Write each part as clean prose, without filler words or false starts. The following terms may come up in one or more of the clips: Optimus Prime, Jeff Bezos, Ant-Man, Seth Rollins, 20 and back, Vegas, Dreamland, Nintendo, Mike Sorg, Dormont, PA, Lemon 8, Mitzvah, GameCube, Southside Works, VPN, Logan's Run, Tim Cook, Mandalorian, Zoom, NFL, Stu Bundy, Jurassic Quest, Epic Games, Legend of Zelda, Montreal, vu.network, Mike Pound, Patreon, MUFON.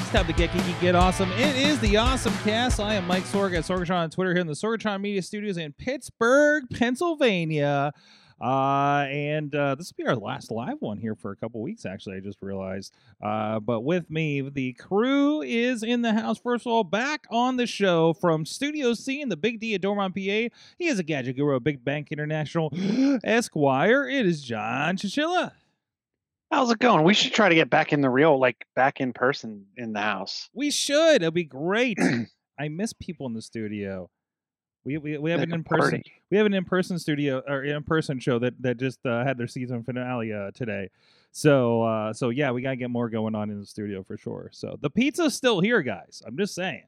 It's time to get geeky, get awesome. It is the Awesome Cast. I am Mike Sorg at Sorgatron on Twitter here in the Sorgatron Media Studios in Pittsburgh, Pennsylvania. And this will be our last live one here for a couple weeks, actually, I just realized. But with me, the crew is in the house. First of all, back on the show from Studio C in the Big D at Dormont, PA. He is a gadget guru of Big Bank International Esquire. It is John Chachilla. How's it going? We should try to get back in the real, like back in person in the house. We should. It'll be great. I miss people in the studio. We have like an in-person party. We have an in-person studio or in-person show that just had their season finale today. So yeah, we gotta get more going on in the studio for sure. So the pizza's still here, guys. I'm just saying.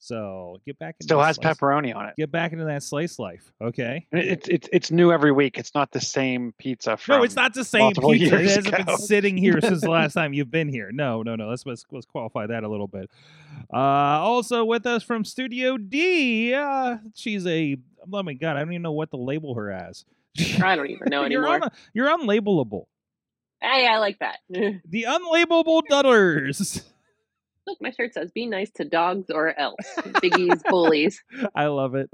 So get back into still has slice. Pepperoni on it. Get back into that slice life, okay? It's new every week. It's not the same pizza. From no, it's not the same pizza. It hasn't been sitting here since the last time you've been here. No. Let's qualify that a little bit. Also with us from Studio D, she's a. Oh my God, I don't even know what to label her as. I don't even know anymore. You're unlabelable. Hey, I like that. The unlabelable Duddlers. Look, my shirt says, be nice to dogs or else. Biggie's bullies. I love it.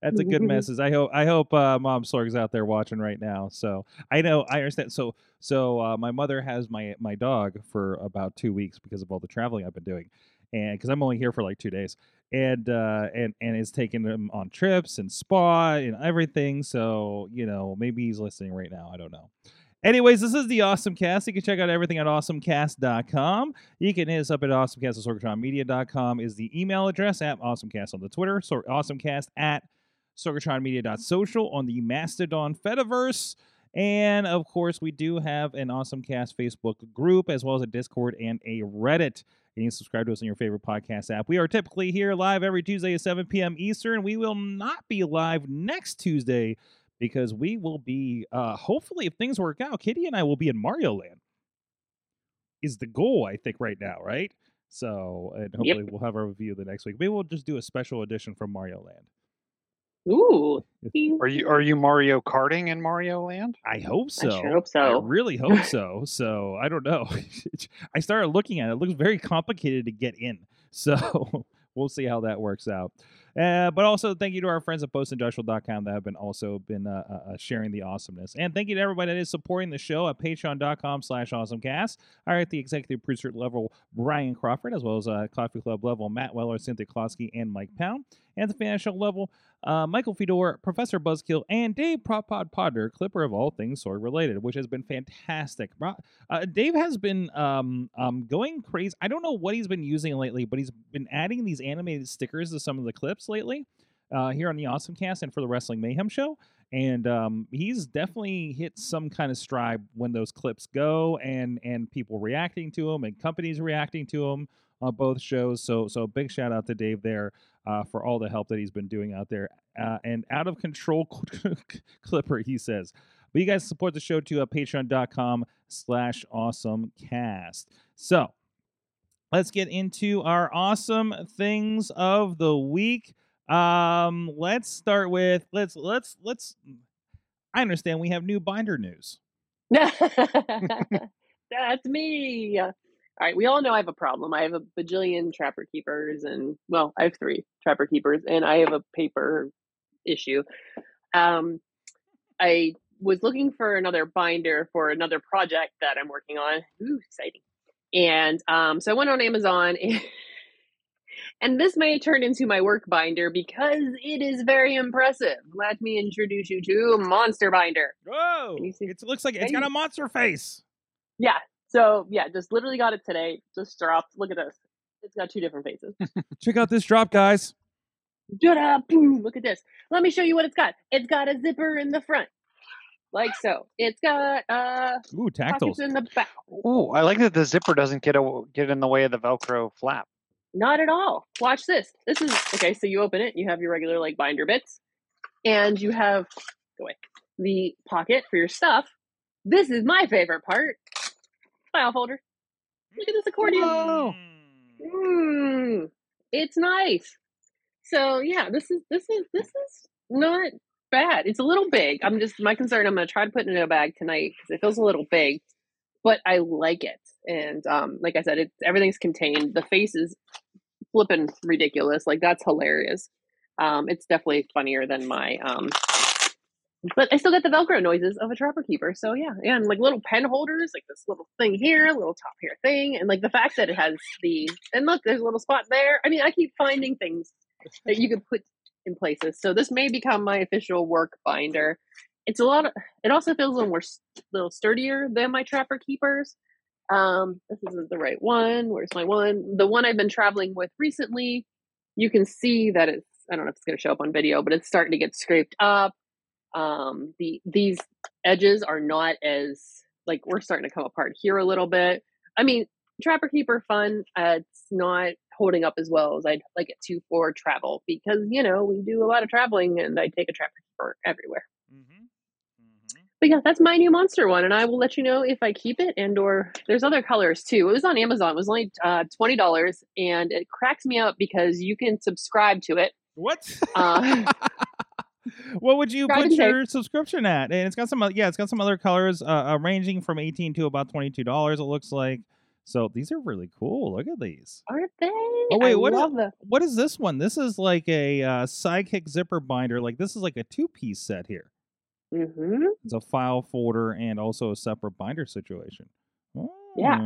That's a good message. I hope Mom Sorg's out there watching right now. So I know, I understand. So my mother has my dog for about 2 weeks because of all the traveling I've been doing. And because I'm only here for like 2 days. And is taking him on trips and spa and everything. So, you know, maybe he's listening right now. I don't know. Anyways, this is the Awesome Cast. You can check out everything at awesomecast.com. You can hit us up at awesomecast at sorgatronmedia.com is the email address, at awesomecast on the Twitter, awesomecast at sorgatronmedia.social on the Mastodon Fediverse. And, of course, we do have an Awesome Cast Facebook group as well as a Discord and a Reddit. You can subscribe to us on your favorite podcast app. We are typically here live every Tuesday at 7 p.m. Eastern. We will not be live next Tuesday because we will be, hopefully, if things work out, Kitty and I will be in Mario Land. Is the goal, I think, right now, right? So, and hopefully We'll have our review the next week. Maybe we'll just do a special edition from Mario Land. Ooh. Are you Mario Karting in Mario Land? I hope so. I sure hope so. I really hope so. So, I don't know. I started looking at it. It looks very complicated to get in. So... We'll see how that works out. But also, thank you to our friends at postindustrial.com that have been also been sharing the awesomeness. And thank you to everybody that is supporting the show at patreon.com/awesomecast. All right, the executive producer level, Brian Crawford, as well as Coffee Club level, Matt Weller, Cynthia Klosky, and Mike Pound. And the financial level, Michael Fedor, Professor Buzzkill, and Dave Propod Podder, clipper of all things sword related, which has been fantastic. Dave has been going crazy. I don't know what he's been using lately, but he's been adding these animated stickers to some of the clips lately here on the Awesome Cast and for the Wrestling Mayhem show. And he's definitely hit some kind of stride when those clips go and people reacting to them and companies reacting to them on both shows. So big shout out to Dave there. For all the help that he's been doing out there. And out of control clipper, he says. But you guys support the show too at patreon.com/awesomecast. So let's get into our awesome things of the week. Let's start with let's I understand we have new binder news. That's me. All right, we all know I have a problem. I have a bajillion Trapper Keepers and, well, I have 3 Trapper Keepers and I have a paper issue. I was looking for another binder for another project that I'm working on. Ooh, exciting. And so I went on Amazon and this may turn into my work binder because it is very impressive. Let me introduce you to Monster Binder. Whoa, it looks like it's got a monster face. Yeah. So, yeah, just literally got it today. Just dropped. Look at this. It's got 2 different faces. Check out this drop, guys. Look at this. Let me show you what it's got. It's got a zipper in the front. like so. It's got pockets in the back. Ooh, I like that the zipper doesn't get in the way of the Velcro flap. Not at all. Watch this. This is okay. So you open it. You have your regular like binder bits, and you have the pocket for your stuff. This is my favorite part. File folder. Look at this accordion. Whoa. Mm, it's nice. So yeah, this is not bad. It's a little big. My concern, I'm going to try to put it in a bag tonight because it feels a little big, but I like it. And like I said, everything's contained. The face is flipping ridiculous. Like that's hilarious. It's definitely funnier than my, but I still get the Velcro noises of a Trapper Keeper. So yeah. And like little pen holders, like this little thing here, little top here thing. And like the fact that it has and look, there's a little spot there. I mean, I keep finding things that you could put in places. So this may become my official work binder. It's a lot of, it also feels a little more, little sturdier than my Trapper Keepers. This isn't the right one. Where's my one? The one I've been traveling with recently. You can see that it's, I don't know if it's going to show up on video, but it's starting to get scraped up. These edges are not as, like, we're starting to come apart here a little bit. I mean, Trapper Keeper fun. It's not holding up as well as I'd like it to for travel because, you know, we do a lot of traveling and I take a Trapper Keeper everywhere. Mm-hmm. But yeah, that's my new monster one, and I will let you know if I keep it and/or there's other colors too. It was on Amazon. It was only $20, and it cracks me up because you can subscribe to it. What? What would you put your subscription at? And it's got some other colors, ranging from $18 to about $22. It looks like. So these are really cool. Look at these. Aren't they? Oh wait, what is this one? This is like a Sidekick zipper binder. Like this is like a 2-piece set here. Mm-hmm. It's a file folder and also a separate binder situation. Oh. Yeah.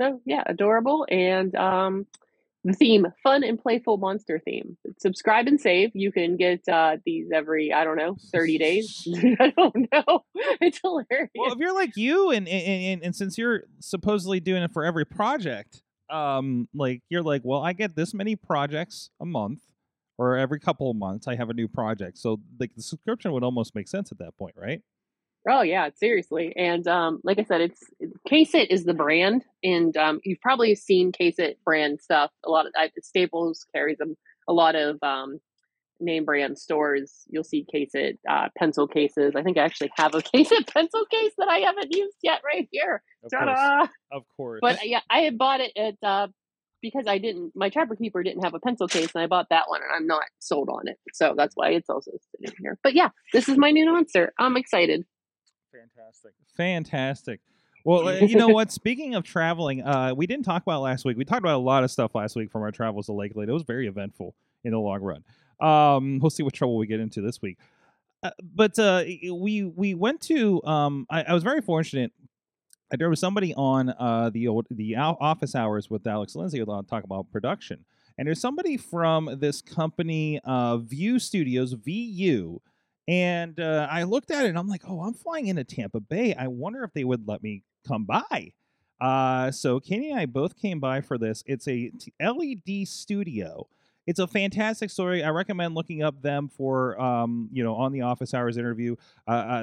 So yeah, adorable, and the theme, fun and playful monster theme. Subscribe and save. You can get these every 30 days. I don't know. It's hilarious. Well, if you're like you, and since you're supposedly doing it for every project, like you're like, well, I get this many projects a month. Or every couple of months, I have a new project. So, like, the subscription would almost make sense at that point, right? Oh, yeah, seriously. And like I said, it's Case-it is the brand. And you've probably seen Case-it brand stuff. A lot of Staples carries them. A lot of name brand stores, you'll see Case-it pencil cases. I think I actually have a Case-it pencil case that I haven't used yet right here. Of course. But, yeah, I had bought it at... because my Trapper Keeper didn't have a pencil case, and I bought that one, and I'm not sold on it. So that's why it's also sitting here. But yeah, this is my new monster. I'm excited. Fantastic. Well, you know what? Speaking of traveling, we didn't talk about last week. We talked about a lot of stuff last week from our travels to Lakeland. It was very eventful in the long run. We'll see what trouble we get into this week. But we went to, I was very fortunate. There was somebody on the office hours with Alex Lindsay to talk about production. And there's somebody from this company, Vū Studios, VU. And I looked at it and I'm like, oh, I'm flying into Tampa Bay. I wonder if they would let me come by. So Kenny and I both came by for this. It's a LED studio. It's a fantastic story. I recommend looking up them for, on the Office Hours interview.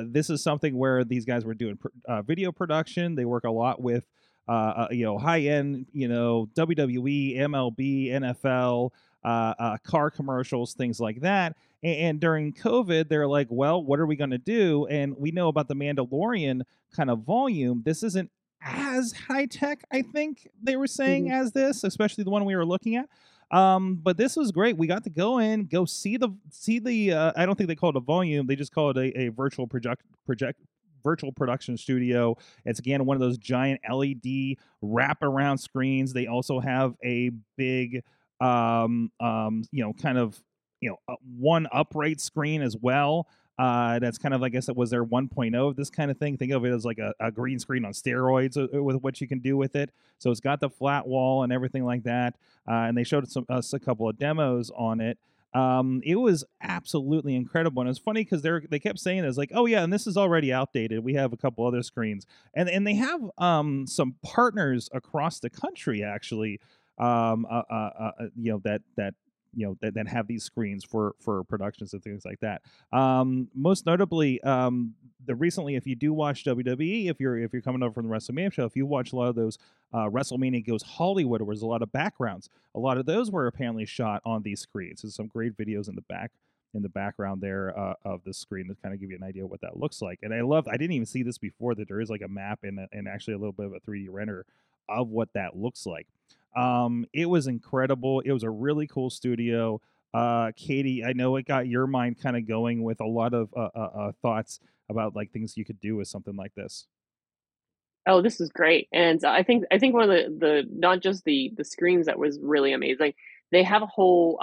This is something where these guys were doing video production. They work a lot with, high-end, WWE, MLB, NFL, car commercials, things like that. And during COVID, they're like, well, what are we going to do? And we know about the Mandalorian kind of volume. This isn't as high-tech, I think they were saying, mm-hmm. as this, especially the one we were looking at. But this was great. We got to go see the. I don't think they call it a volume. They just call it a virtual virtual production studio. It's again one of those giant LED wraparound screens. They also have a big, one upright screen as well. That's kind of, I guess it was their 1.0 of this kind of thing. Think of it as like a green screen on steroids with what you can do with it. So it's got the flat wall and everything like that. And they showed us a couple of demos on it. It was absolutely incredible. And it's funny because they kept saying it's like, oh yeah, and this is already outdated. We have a couple other screens. And they have some partners across the country, actually, that you know, that have these screens for productions and things like that. Most notably, the recently, if you do watch WWE, if you're coming over from the WrestleMania show, if you watch a lot of those WrestleMania Goes Hollywood, where there's a lot of backgrounds, a lot of those were apparently shot on these screens. There's some great videos in the background there of the screen to kind of give you an idea of what that looks like. And I didn't even see this before, that there is like a map and actually a little bit of a 3D render of what that looks like. It was incredible. It was a really cool studio. Katie, I know it got your mind kind of going with a lot of thoughts about like things you could do with something like this. Oh, this is great. And I think one of the not just the screens that was really amazing. They have a whole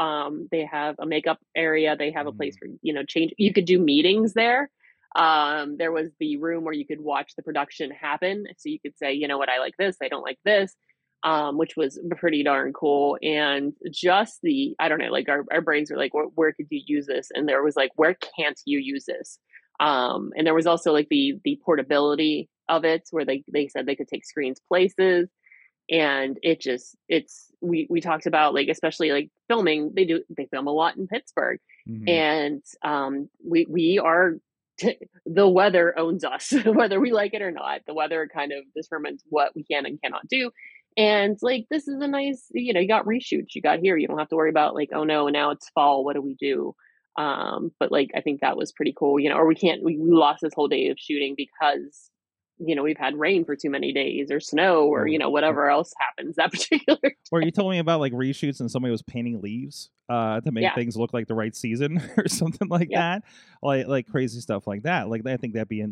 they have a makeup area, they have a place for, you know, change. You could do meetings there. There was the room where you could watch the production happen. So you could say, you know what, I like this, I don't like this. Which was pretty darn cool. And just the, I don't know, like our brains were like, where could you use this? And there was like, where can't you use this? And there was also like the portability of it, where they said they could take screens places. And it just, it's, we talked about like, especially like filming, they film a lot in Pittsburgh. Mm-hmm. And we are, the weather owns us, whether we like it or not. The weather kind of determines what we can and cannot do. And like, this is a nice, you know, you got reshoots, you got here, you don't have to worry about like, oh no, now it's fall, what do we do? But like, I think that was pretty cool, you know, or we lost this whole day of shooting because, you know, we've had rain for too many days or snow or, you know, whatever else happens that particular day. Or you told me about like reshoots and somebody was painting leaves to make things look like the right season or something like that. Like crazy stuff like that. Like, I think it'd be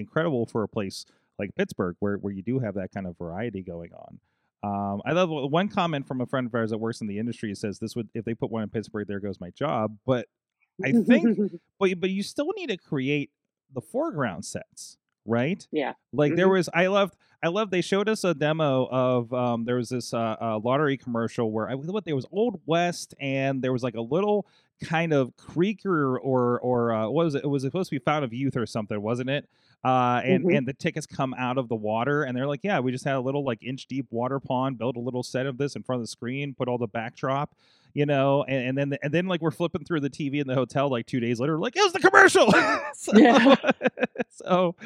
incredible for a place like Pittsburgh where you do have that kind of variety going on. I love one comment from a friend of ours that works in the industry. Says this would, if they put one in Pittsburgh, there goes my job. But I think, but you still need to create the foreground sets, right? Yeah. Like there was, I loved. They showed us a demo of there was this lottery commercial where there was Old West and there was like a little kind of creek or what was it? It was supposed to be Fountain of Youth or something, wasn't it? And the tickets come out of the water and they're like, yeah, we just had a little like inch deep water pond, built a little set of this in front of the screen, put all the backdrop, you know, and then like we're flipping through the TV in the hotel like 2 days later, like it was the commercial. So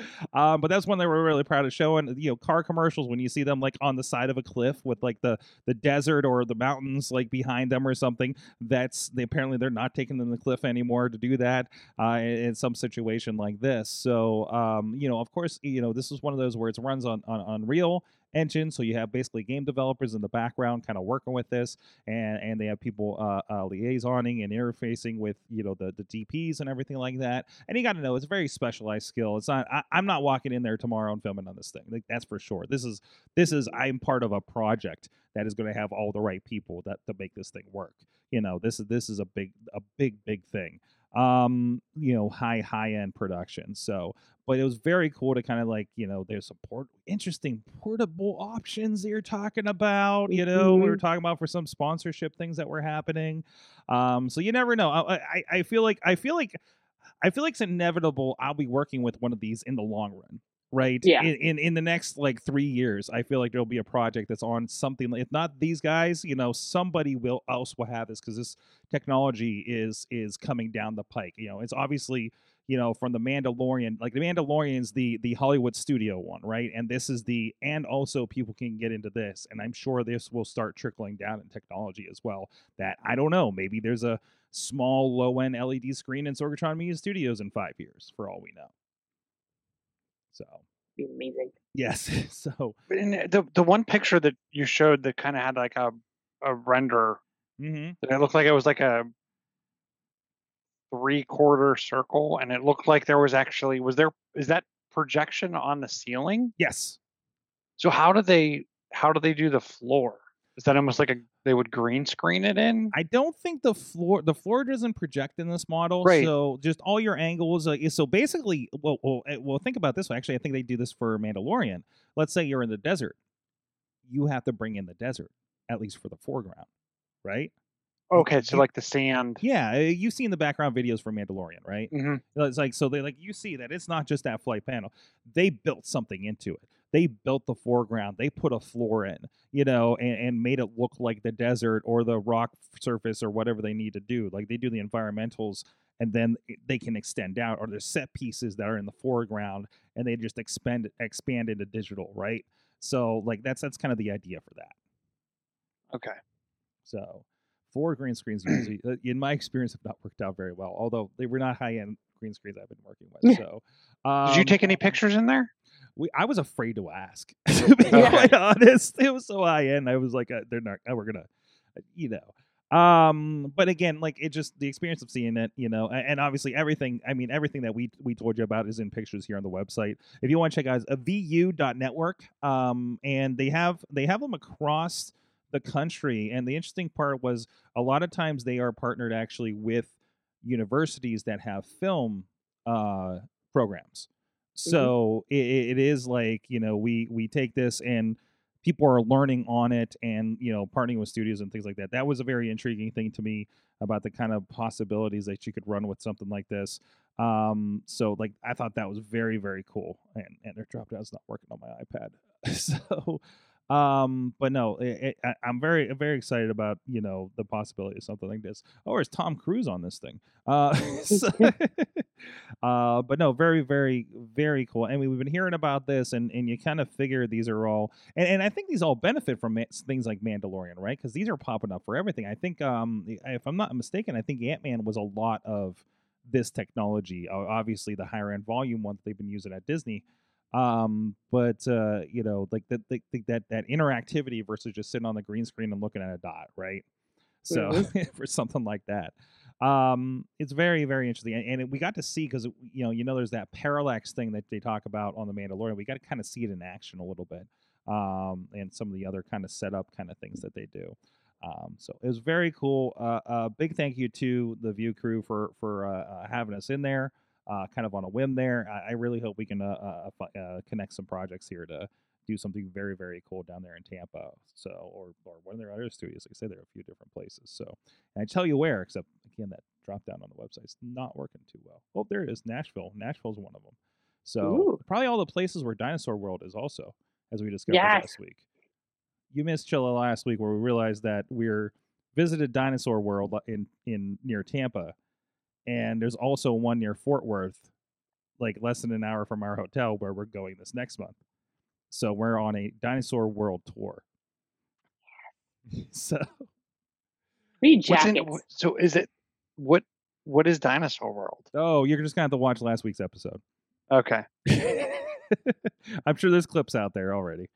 but that's one that we're really proud of showing, you know, car commercials when you see them like on the side of a cliff with like the desert or the mountains like behind them or something. Apparently they're not taking them to the cliff anymore to do that in some situation like this. So you know, of course, you know, this is one of those where it runs on Unreal Engine. So you have basically game developers in the background kind of working with this and they have people liaisoning and interfacing with, you know, the DPs and everything like that. And you got to know, it's a very specialized skill. It's not, I'm not walking in there tomorrow and filming on this thing. Like, that's for sure. This is, I'm part of a project that is going to have all the right people to make this thing work. You know, this is a big thing. You know, high end production. So, but it was very cool to kind of like, you know, there's some interesting portable options that you're talking about, you know, we were talking about for some sponsorship things that were happening. So you never know. I feel like it's inevitable. I'll be working with one of these in the long run. Right. Yeah. In the next like 3 years, I feel like there'll be a project that's on something. If not these guys, you know, somebody else will have this because this technology is coming down the pike. You know, it's obviously, you know, from the Mandalorian, like the Mandalorian's the Hollywood studio one, right? And this is and also people can get into this. And I'm sure this will start trickling down in technology as well. That I don't know. Maybe there's a small low end LED screen in Sorgatron Media Studios in 5 years, for all we know. So be amazing. Yes. So but in the one picture that you showed that kind of had like a render, and it looked like it was like a 3/4 circle, and it looked like there was actually is that projection on the ceiling? Yes. So how do they do the floor? Is that almost like they would green screen it in? I don't think the floor doesn't project in this model. Right. So just all your angles. So basically, well, think about this one. Actually, I think they do this for Mandalorian. Let's say you're in the desert. You have to bring in the desert, at least for the foreground, right? Okay, so like the sand. Yeah, you've seen the background videos for Mandalorian, right? It's like, so they like, you see that it's not just that flight panel. They built something into it. They built the foreground. They put a floor in, you know, and made it look like the desert or the rock surface or whatever they need to do. Like they do the environmentals, and then they can extend out, or there's set pieces that are in the foreground, and they just expand into digital, right? So like that's kind of the idea for that. Okay. So four green screens, usually, in my experience, have not worked out very well, although they were not high-end green screens I've been working with. Yeah. So, did you take any pictures in there? I was afraid to ask. To be quite honest, it was so high end. I was like, they're not. We're gonna, you know. But again, like it just the experience of seeing it, you know, and obviously everything. I mean, everything that we told you about is in pictures here on the website. If you want to check out, vu.network, and they have them across the country. And the interesting part was a lot of times they are partnered actually with universities that have film programs. So it is like, you know, we take this and people are learning on it and, you know, partnering with studios and things like that. That was a very intriguing thing to me about the kind of possibilities that you could run with something like this. So like, I thought that was very, very cool. And their drop down's not working on my iPad. So, but no, I'm very, very excited about, you know, the possibility of something like this. Oh, is Tom Cruise on this thing? But no, very, very, very cool. I mean, we've been hearing about this, and you kind of figure these are all, and I think these all benefit from things like Mandalorian, right? Because these are popping up for everything. I think, if I'm not mistaken, I think Ant-Man was a lot of this technology. Obviously, the higher end volume one that they've been using at Disney. But you know, like that interactivity versus just sitting on the green screen and looking at a dot, right? So for something like that, it's very, very interesting. And we got to see, because you know, there's that parallax thing that they talk about on The Mandalorian. We got to kind of see it in action a little bit, and some of the other kind of setup kind of things that they do. So it was very cool. Big thank you to the Vū crew for having us in there. Kind of on a whim there. I really hope we can connect some projects here to do something very, very cool down there in Tampa. So, or one of their other studios. Like I said, there are a few different places. So, and I tell you where, except again, that drop down on the website is not working too well. Oh, there it is, Nashville. Nashville's one of them. So, ooh, probably all the places where Dinosaur World is also, as we discovered last week. You missed Chilla last week, where we realized that we're visited Dinosaur World in near Tampa. And there's also one near Fort Worth, like less than an hour from our hotel, where we're going this next month. So we're on a Dinosaur World tour. Yeah. So we jackets. So is it what is Dinosaur World? Oh, you're just gonna have to watch last week's episode. Okay. I'm sure there's clips out there already.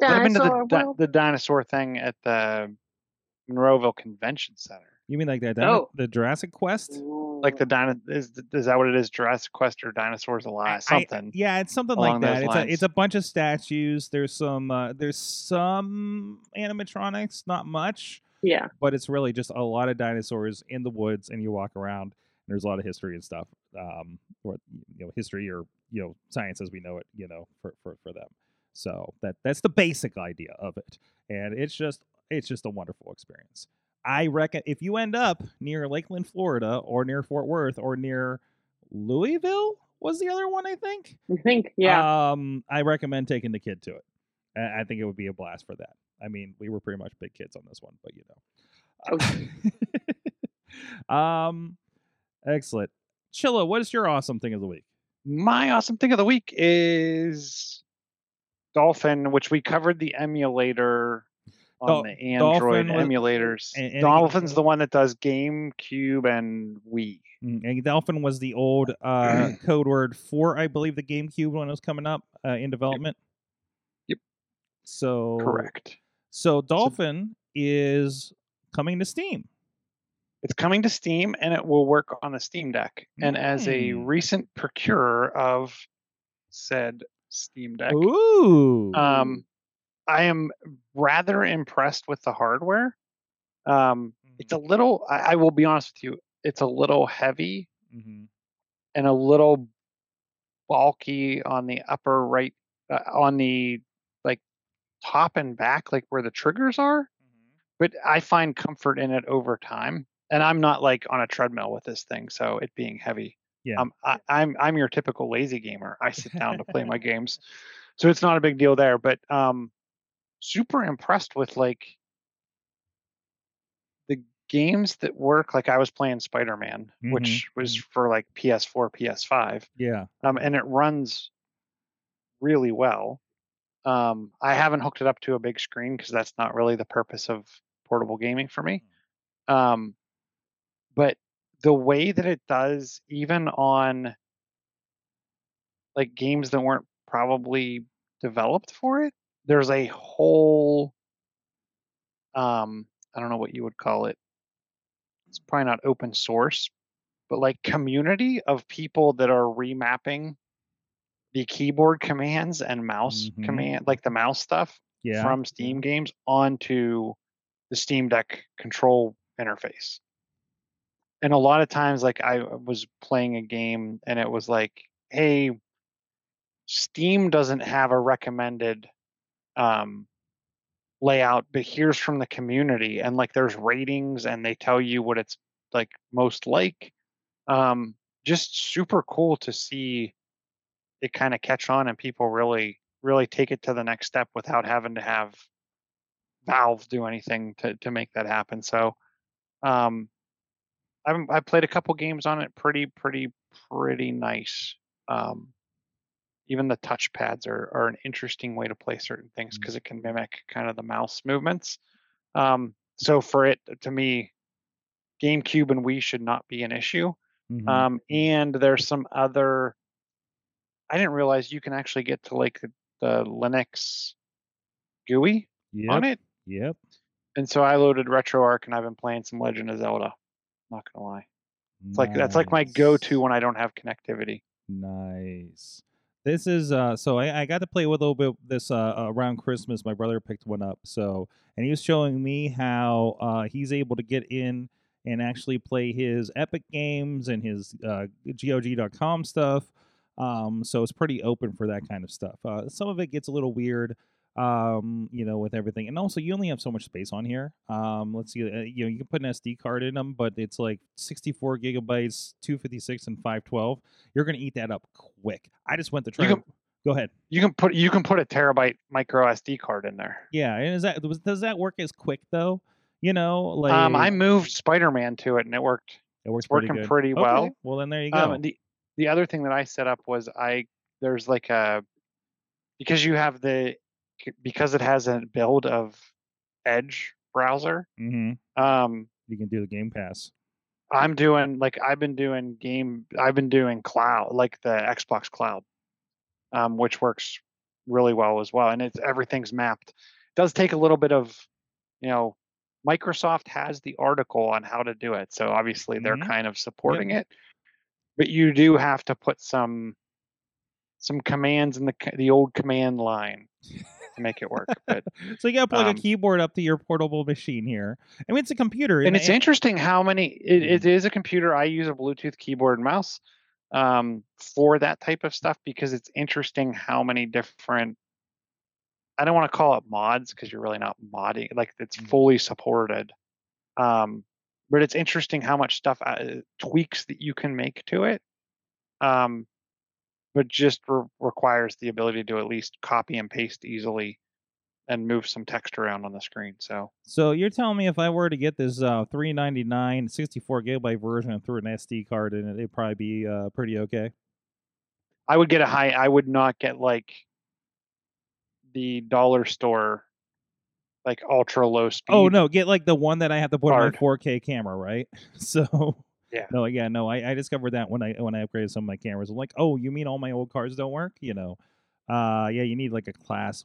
Dinosaur World. The dinosaur thing at the Monroeville Convention Center. You mean like that? The Jurassic Quest? Like the is that what it is? Jurassic Quest or Dinosaurs Alive? Something. Yeah, it's something like that. It's a bunch of statues. There's some animatronics, not much. Yeah. But it's really just a lot of dinosaurs in the woods, and you walk around, and there's a lot of history and stuff. Or, you know, history or, you know, science as we know it, you know, for them. So that's the basic idea of it, and it's just a wonderful experience. I reckon if you end up near Lakeland, Florida, or near Fort Worth, or near Louisville was the other one, I think, yeah. I recommend taking the kid to it. I think it would be a blast for that. I mean, we were pretty much big kids on this one, but you know. Okay. Excellent. Chilla, what is your awesome thing of the week? My awesome thing of the week is Dolphin, which we covered the emulator on the Android Dolphin emulators. And Dolphin's the one that does GameCube and Wii. And Dolphin was the old code word for, I believe, the GameCube when it was coming up in development. Yep. So correct. So Dolphin is coming to Steam. It's coming to Steam, and it will work on the Steam Deck. And as a recent procurer of said Steam Deck, ooh, I am rather impressed with the hardware. It's a little, I will be honest with you, it's a little heavy and a little bulky on the upper right, on the like top and back, like where the triggers are. But I find comfort in it over time. And I'm not like on a treadmill with this thing, so it being heavy. Yeah. I'm your typical lazy gamer. I sit down to play my games. So it's not a big deal there, but super impressed with like the games that work. Like I was playing Spider-Man, which was for like PS4, PS5. Yeah. And it runs really well. I haven't hooked it up to a big screen because that's not really the purpose of portable gaming for me. But the way that it does, even on like games that weren't probably developed for it, there's a whole, I don't know what you would call it. It's probably not open source, but like community of people that are remapping the keyboard commands and mouse command, like the mouse stuff from Steam games onto the Steam Deck control interface. And a lot of times, like I was playing a game and it was like, hey, Steam doesn't have a recommended layout, but here's from the community. And like there's ratings and they tell you what it's like most like. Just super cool to see it kind of catch on and people really, really take it to the next step without having to have Valve do anything to make that happen. So I played a couple games on it. Pretty nice. Even the touch pads are an interesting way to play certain things because it can mimic kind of the mouse movements. So for it, to me, GameCube and Wii should not be an issue. And there's some other, I didn't realize you can actually get to like the Linux GUI on it. And so I loaded RetroArch and I've been playing some Legend of Zelda. Not gonna lie. It's like, that's like my go-to when I don't have connectivity. Nice. This is so I got to play with a little bit of this around Christmas. My brother picked one up, so and he was showing me how he's able to get in and actually play his Epic games and his GOG.com stuff. So it's pretty open for that kind of stuff. Some of it gets a little weird, you know, with everything. And also, you only have so much space on here. Let's see, you know, you can put an SD card in them, but it's like 64 gigabytes, 256, and 512. You're gonna eat that up quick. I just went to try. Go ahead. You can put a terabyte micro SD card in there. Yeah, and does that work as quick though? You know, like I moved Spider-Man to it and it worked. It's working pretty well. Okay. Well, then there you go. The other thing that I set up was there's like a because it has a build of Edge browser. You can do the Game Pass. I've been doing cloud, like the Xbox Cloud, which works really well as well. And everything's mapped. It does take a little bit of, you know, Microsoft has the article on how to do it. So obviously they're kind of supporting it, but you do have to put some commands in the old command line to make it work. But so you got to plug a keyboard up to your portable machine here. I mean, it's a computer. And it's interesting how many, it is a computer. I use a Bluetooth keyboard and mouse for that type of stuff because it's interesting how many different, I don't want to call it mods because you're really not modding. Like it's fully supported. But it's interesting how much stuff tweaks that you can make to it. But just requires the ability to at least copy and paste easily and move some text around on the screen. So you're telling me if I were to get this $399 64 gigabyte version and threw an SD card in it, it'd probably be pretty okay. I would not get like the dollar store, like ultra low speed. Oh no, get like the one that I have to put on a 4K camera, right? So. Yeah. No. I discovered that when I upgraded some of my cameras. I'm like, oh, you mean all my old cards don't work? You know, you need like a class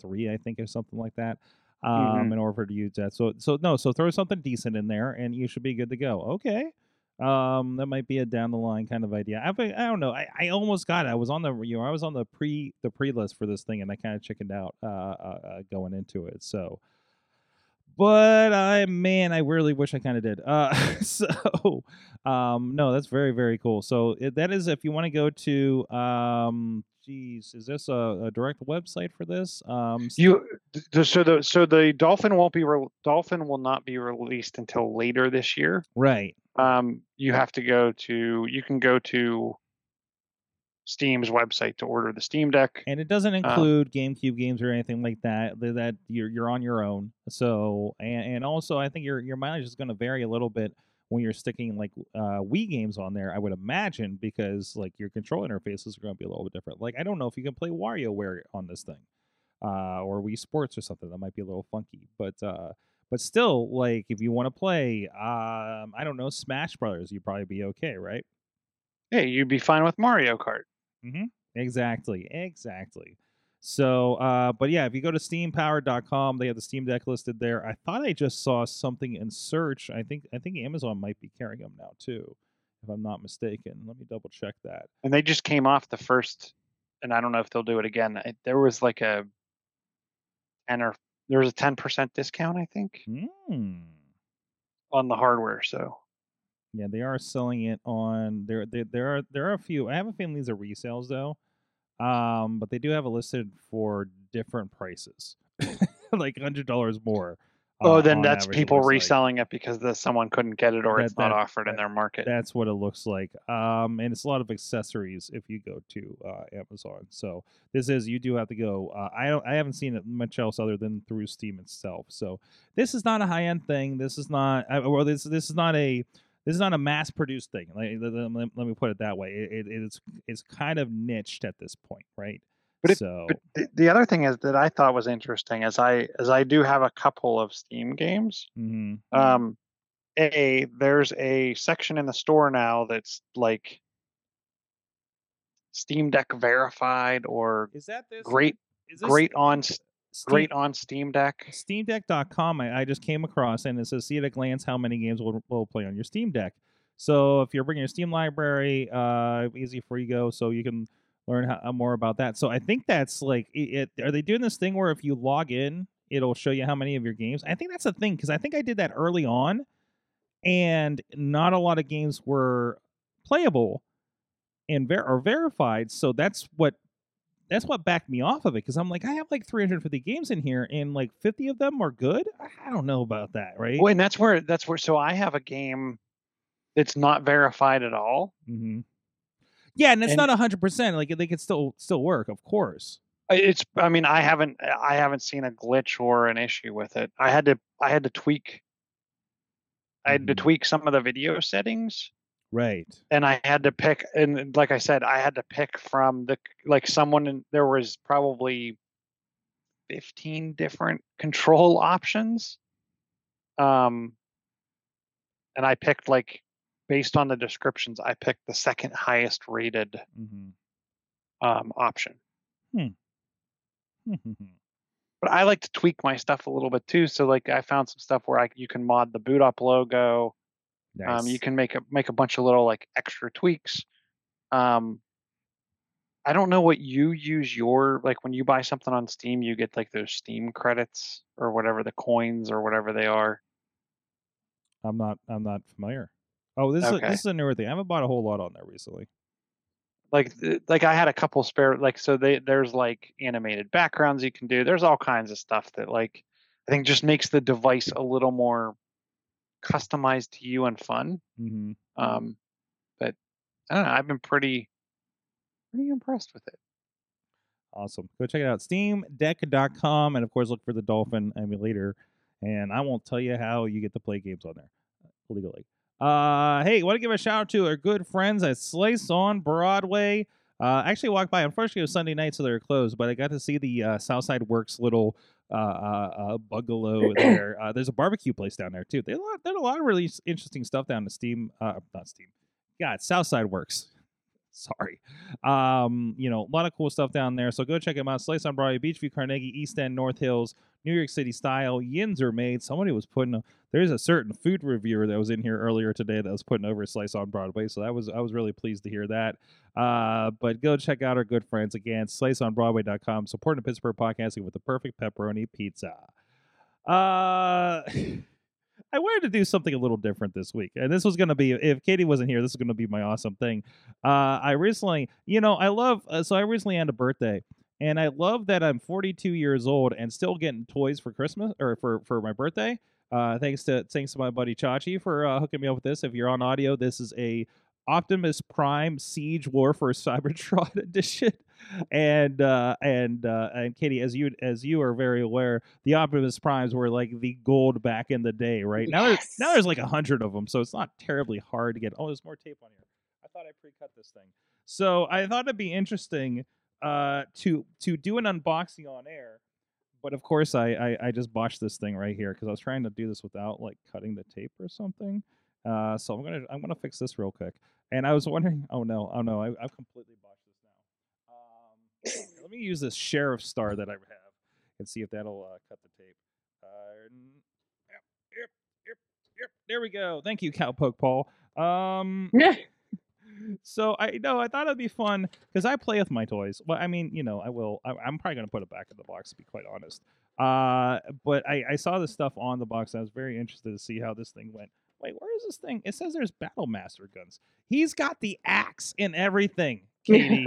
3, I think, or something like that, in order to use that. So throw something decent in there, and you should be good to go. Okay, that might be a down the line kind of idea. I don't know. I almost got it. I was on the pre list for this thing, and I kind of chickened out going into it. So. But I really wish I kind of did. No, that's very, very cool. So that is, if you want to go to, is this a direct website for this? So the Dolphin will not be released until later this year. Right. You can go to Steam's website to order the Steam Deck. And it doesn't include GameCube games or anything like that. That you're on your own. So and also I think your mileage is going to vary a little bit when you're sticking like Wii games on there, I would imagine, because like your control interfaces are going to be a little bit different. Like I don't know if you can play WarioWare on this thing, or Wii Sports or something. That might be a little funky, but still, like if you want to play, I don't know, Smash Brothers, you'd probably be okay, right? Hey, you'd be fine with Mario Kart. Mm-hmm. Exactly. So, but yeah, if you go to steampower.com, they have the Steam Deck listed there. I thought I just saw something in search. I think Amazon might be carrying them now too, if I'm not mistaken. Let me double check that. And they just came off the first, and I don't know if they'll do it again. There was like a 10% discount, I think, on the hardware. So yeah, they are selling it on there. There are a few. I have a feeling these are resales though. But they do have it listed for different prices, like $100 more. Oh, then that's average, people reselling it because someone couldn't get it, or it's not offered in their market. That's what it looks like. And it's a lot of accessories if you go to Amazon. So you do have to go. I haven't seen it much else other than through Steam itself. So this is not a high end thing. This is not a mass-produced thing. Let me put it that way. It's kind of niched at this point, right? But the other thing is that I thought was interesting is I do have a couple of Steam games. Mm-hmm. There's a section in the store now that's like Steam Deck Verified, or is that this? Great on Steam Deck. SteamDeck.com I just came across, and it says, see at a glance how many games will play on your Steam Deck. So if you're bringing your Steam library, easy for you to go, so you can learn more about that. So I think that's like, are they doing this thing where if you log in, it'll show you how many of your games? I think that's a thing, because I think I did that early on, and not a lot of games were playable and or verified, so that's what backed me off of it, because I'm like, I have like 350 games in here, and like 50 of them are good. I don't know about that, right? Well, and that's where. So I have a game that's not verified at all. Mm-hmm. Yeah, and it's not 100%. Like they could still work, of course. It's. I mean, I haven't seen a glitch or an issue with it. I had to tweak. I had to tweak some of the video settings. Right. And I had to pick, and like I said, I had to pick from there was probably 15 different control options. And I picked, like, based on the descriptions, I picked the second highest rated option. But I like to tweak my stuff a little bit too. So like I found some stuff where you can mod the boot up logo. Nice. You can make a bunch of little like extra tweaks. I don't know what you use like when you buy something on Steam, you get like those Steam credits or whatever, the coins or whatever they are. I'm not familiar. Oh, this is a newer thing. I haven't bought a whole lot on there recently. Like I had a couple spare, like, so there's like animated backgrounds you can do. There's all kinds of stuff that like I think just makes the device a little more customized to you and fun. Mm-hmm. But I don't know, I've been pretty impressed with it. Awesome. Go check it out, steamdeck.com, and of course look for the Dolphin emulator, and I won't tell you how you get to play games on there legally. Hey, want to give a shout out to our good friends at Slice on Broadway. I actually walked by. Unfortunately, it was Sunday night, so they were closed, but I got to see the Southside Works little bungalow there. There's a barbecue place down there too. There's a lot of really interesting stuff down to Southside Works. Sorry. A lot of cool stuff down there. So go check them out. Slice on Broadway, Beachview, Carnegie, East End, North Hills, New York City style. Yins are made. Somebody was there's a certain food reviewer that was in here earlier today that was putting over Slice on Broadway. So I was really pleased to hear that. But go check out our good friends again, sliceonbroadway.com, supporting Pittsburgh podcasting with the perfect pepperoni pizza. I wanted to do something a little different this week. And this was going to be, if Katie wasn't here, this is going to be my awesome thing. I recently had a birthday, and I love that I'm 42 years old and still getting toys for Christmas or for my birthday. Thanks to my buddy Chachi for hooking me up with this. If you're on audio, this is a Optimus Prime Siege War for Cybertron Edition. And Katie, as you are very aware, the Optimus Primes were like the gold back in the day, right? Yes. Now there's like 100 of them, so it's not terribly hard to get. Oh, there's more tape on here. I thought I pre-cut this thing. So I thought it'd be interesting to do an unboxing on air, but of course I just botched this thing right here because I was trying to do this without like cutting the tape or something. So I'm gonna fix this real quick. And I was wondering, oh no, I've completely botched this now. Let me use this sheriff star that I have and see if that'll cut the tape. Yep. There we go. Thank you, Cowpoke Paul. So I thought it'd be fun because I play with my toys. Well, I mean, you know, I will. I'm probably gonna put it back in the box to be quite honest. But I saw this stuff on the box. And I was very interested to see how this thing went. Wait, where is this thing? It says there's Battlemaster guns. He's got the axe and everything, Katie.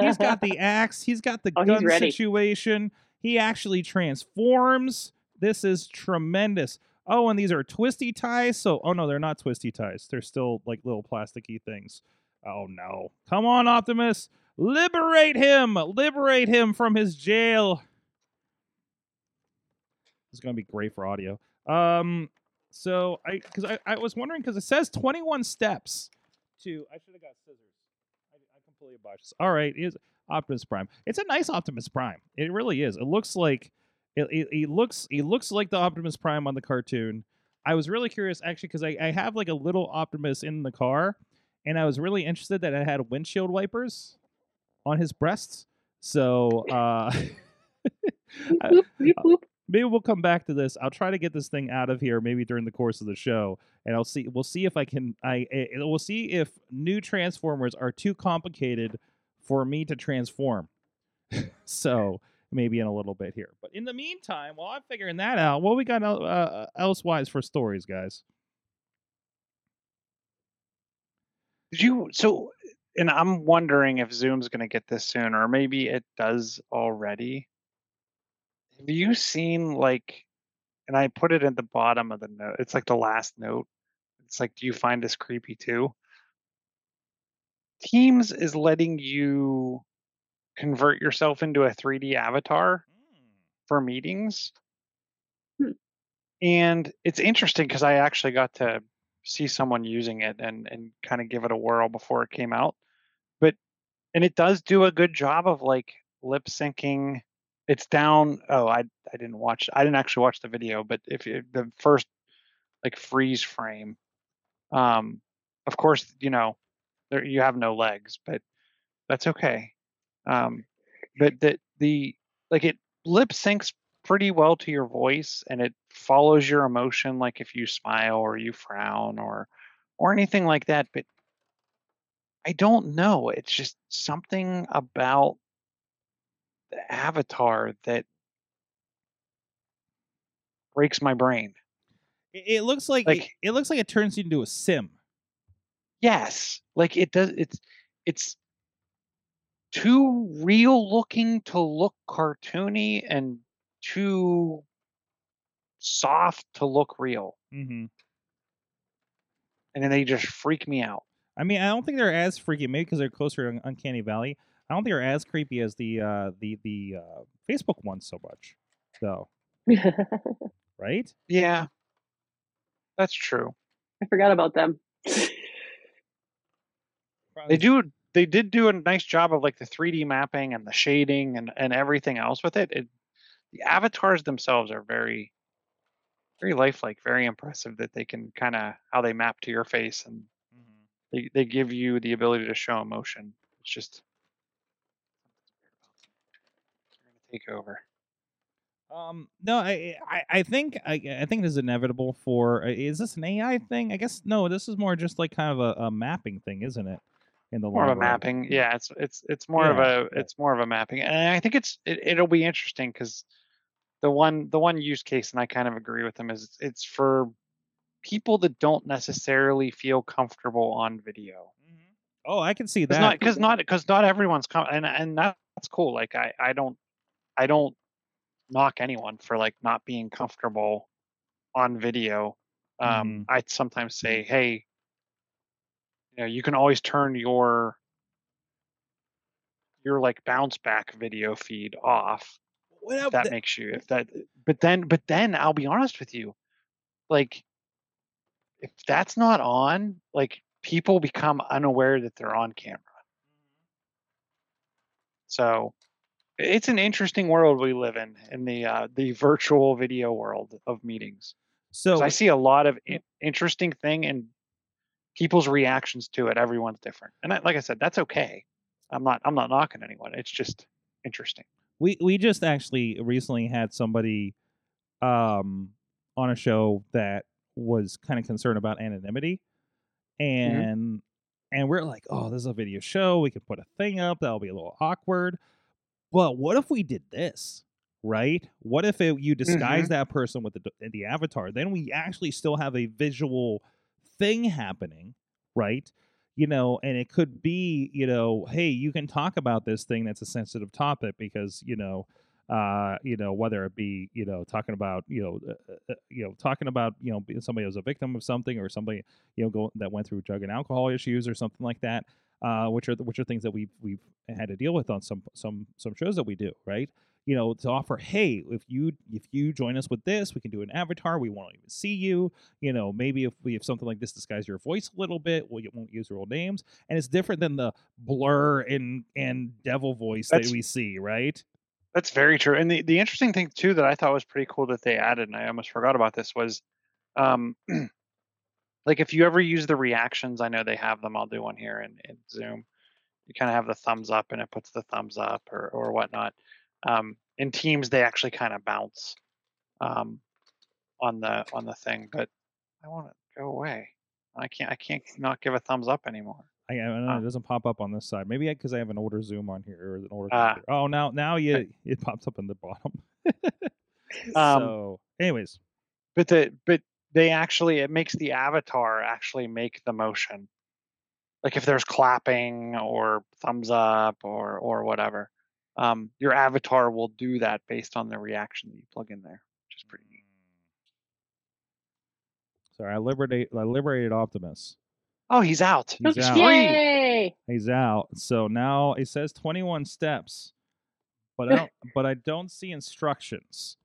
He's got the axe. He's got the gun situation. He actually transforms. This is tremendous. Oh, and these are twisty ties. So, oh, no, they're not twisty ties. They're still like little plasticky things. Oh, no. Come on, Optimus. Liberate him. Liberate him from his jail. This is going to be great for audio. So I was wondering because it says 21 steps to. I should have got scissors. I completely botched this. All right, is Optimus Prime. It's a nice Optimus Prime. It really is. It looks like he looks like the Optimus Prime on the cartoon. I was really curious actually because I have like a little Optimus in the car, and I was really interested that it had windshield wipers on his breasts. So maybe we'll come back to this. I'll try to get this thing out of here maybe during the course of the show, and I'll see. We'll see if I can. We'll see if new Transformers are too complicated for me to transform. So maybe in a little bit here. But in the meantime, while I'm figuring that out, what we got elsewise for stories, guys? And I'm wondering if Zoom's going to get this soon, or maybe it does already. Have you seen like, and I put it at the bottom of the note. It's like the last note. It's like, do you find this creepy too? Teams is letting you convert yourself into a 3D avatar for meetings. And it's interesting because I actually got to see someone using it and kind of give it a whirl before it came out. And it does do a good job of like lip syncing. It's down. Oh, I didn't watch. I didn't actually watch the video, but the first like freeze frame, of course, you know, there you have no legs, but that's okay. But the like it lip syncs pretty well to your voice, and it follows your emotion, like if you smile or you frown or anything like that. But I don't know. It's just something about the avatar that breaks my brain. It looks like it looks like it turns you into a sim. Yes, like it does. It's too real looking to look cartoony and too soft to look real. Mm-hmm. And then they just freak me out. I mean, I don't think they're as freaky, maybe because they're closer to Uncanny Valley. I don't think they're as creepy as the Facebook ones so much, though. So. Right? Yeah, that's true. I forgot about them. They did do a nice job of like the 3D mapping and the shading and everything else with it. The avatars themselves are very, very lifelike, very impressive that they can kind of how they map to your face and they give you the ability to show emotion. It's just. Take over. No, I think this is inevitable for. Is this an AI thing? I guess no. This is more just like kind of a mapping thing, isn't it? In the more of a mapping, yeah. It's more of a mapping, and I think it'll be interesting because the one use case, and I kind of agree with them, is it's for people that don't necessarily feel comfortable on video. Mm-hmm. Oh, I can see that because not everyone's and that's cool. Like I don't knock anyone for like not being comfortable on video. I sometimes say, hey, you know, you can always turn your like bounce back video feed off. If that makes you, if that, but then I'll be honest with you, like if that's not on, like people become unaware that they're on camera. So it's an interesting world we live in the virtual video world of meetings. So I see a lot of interesting thing and people's reactions to it. Everyone's different. And like I said, that's okay. I'm not knocking anyone. It's just interesting. We just actually recently had somebody on a show that was kind of concerned about anonymity, and mm-hmm. and we're like, oh, this is a video show. We can put a thing up. That'll be a little awkward. But what if we did this, right? What if you disguise mm-hmm. that person with the avatar? Then we actually still have a visual thing happening, right? You know, and it could be, you know, hey, you can talk about this thing that's a sensitive topic because, you know, whether it be, you know, talking about, you know, talking about, you know, somebody who's a victim of something or somebody, you know, that went through drug and alcohol issues or something like that, which are things that we've had to deal with on some shows that we do, right? You know, to offer, hey, if you join us with this, we can do an avatar. We won't even see you. You know, maybe if something like this disguises your voice a little bit, well, you won't use your old names, and it's different than the blur and devil voice that we see, right? That's very true. And the interesting thing too that I thought was pretty cool that they added, and I almost forgot about this, was, like if you ever use the reactions, I know they have them. I'll do one here in Zoom. You kind of have the thumbs up, and it puts the thumbs up or whatnot. In Teams, they actually kind of bounce on the thing, but I want it to go away. I can't not give a thumbs up anymore. I don't know, it doesn't pop up on this side. Maybe because I have an older Zoom on here or an older. Computer. Oh, now it pops up in the bottom. So, anyways, but they actually, it makes the avatar actually make the motion, like if there's clapping or thumbs up or whatever. Your avatar will do that based on the reaction that you plug in there, which is pretty neat. Sorry, I liberated Optimus. Oh, he's out. He's out. Yay! He's out. So now it says 21 steps, but I don't see instructions.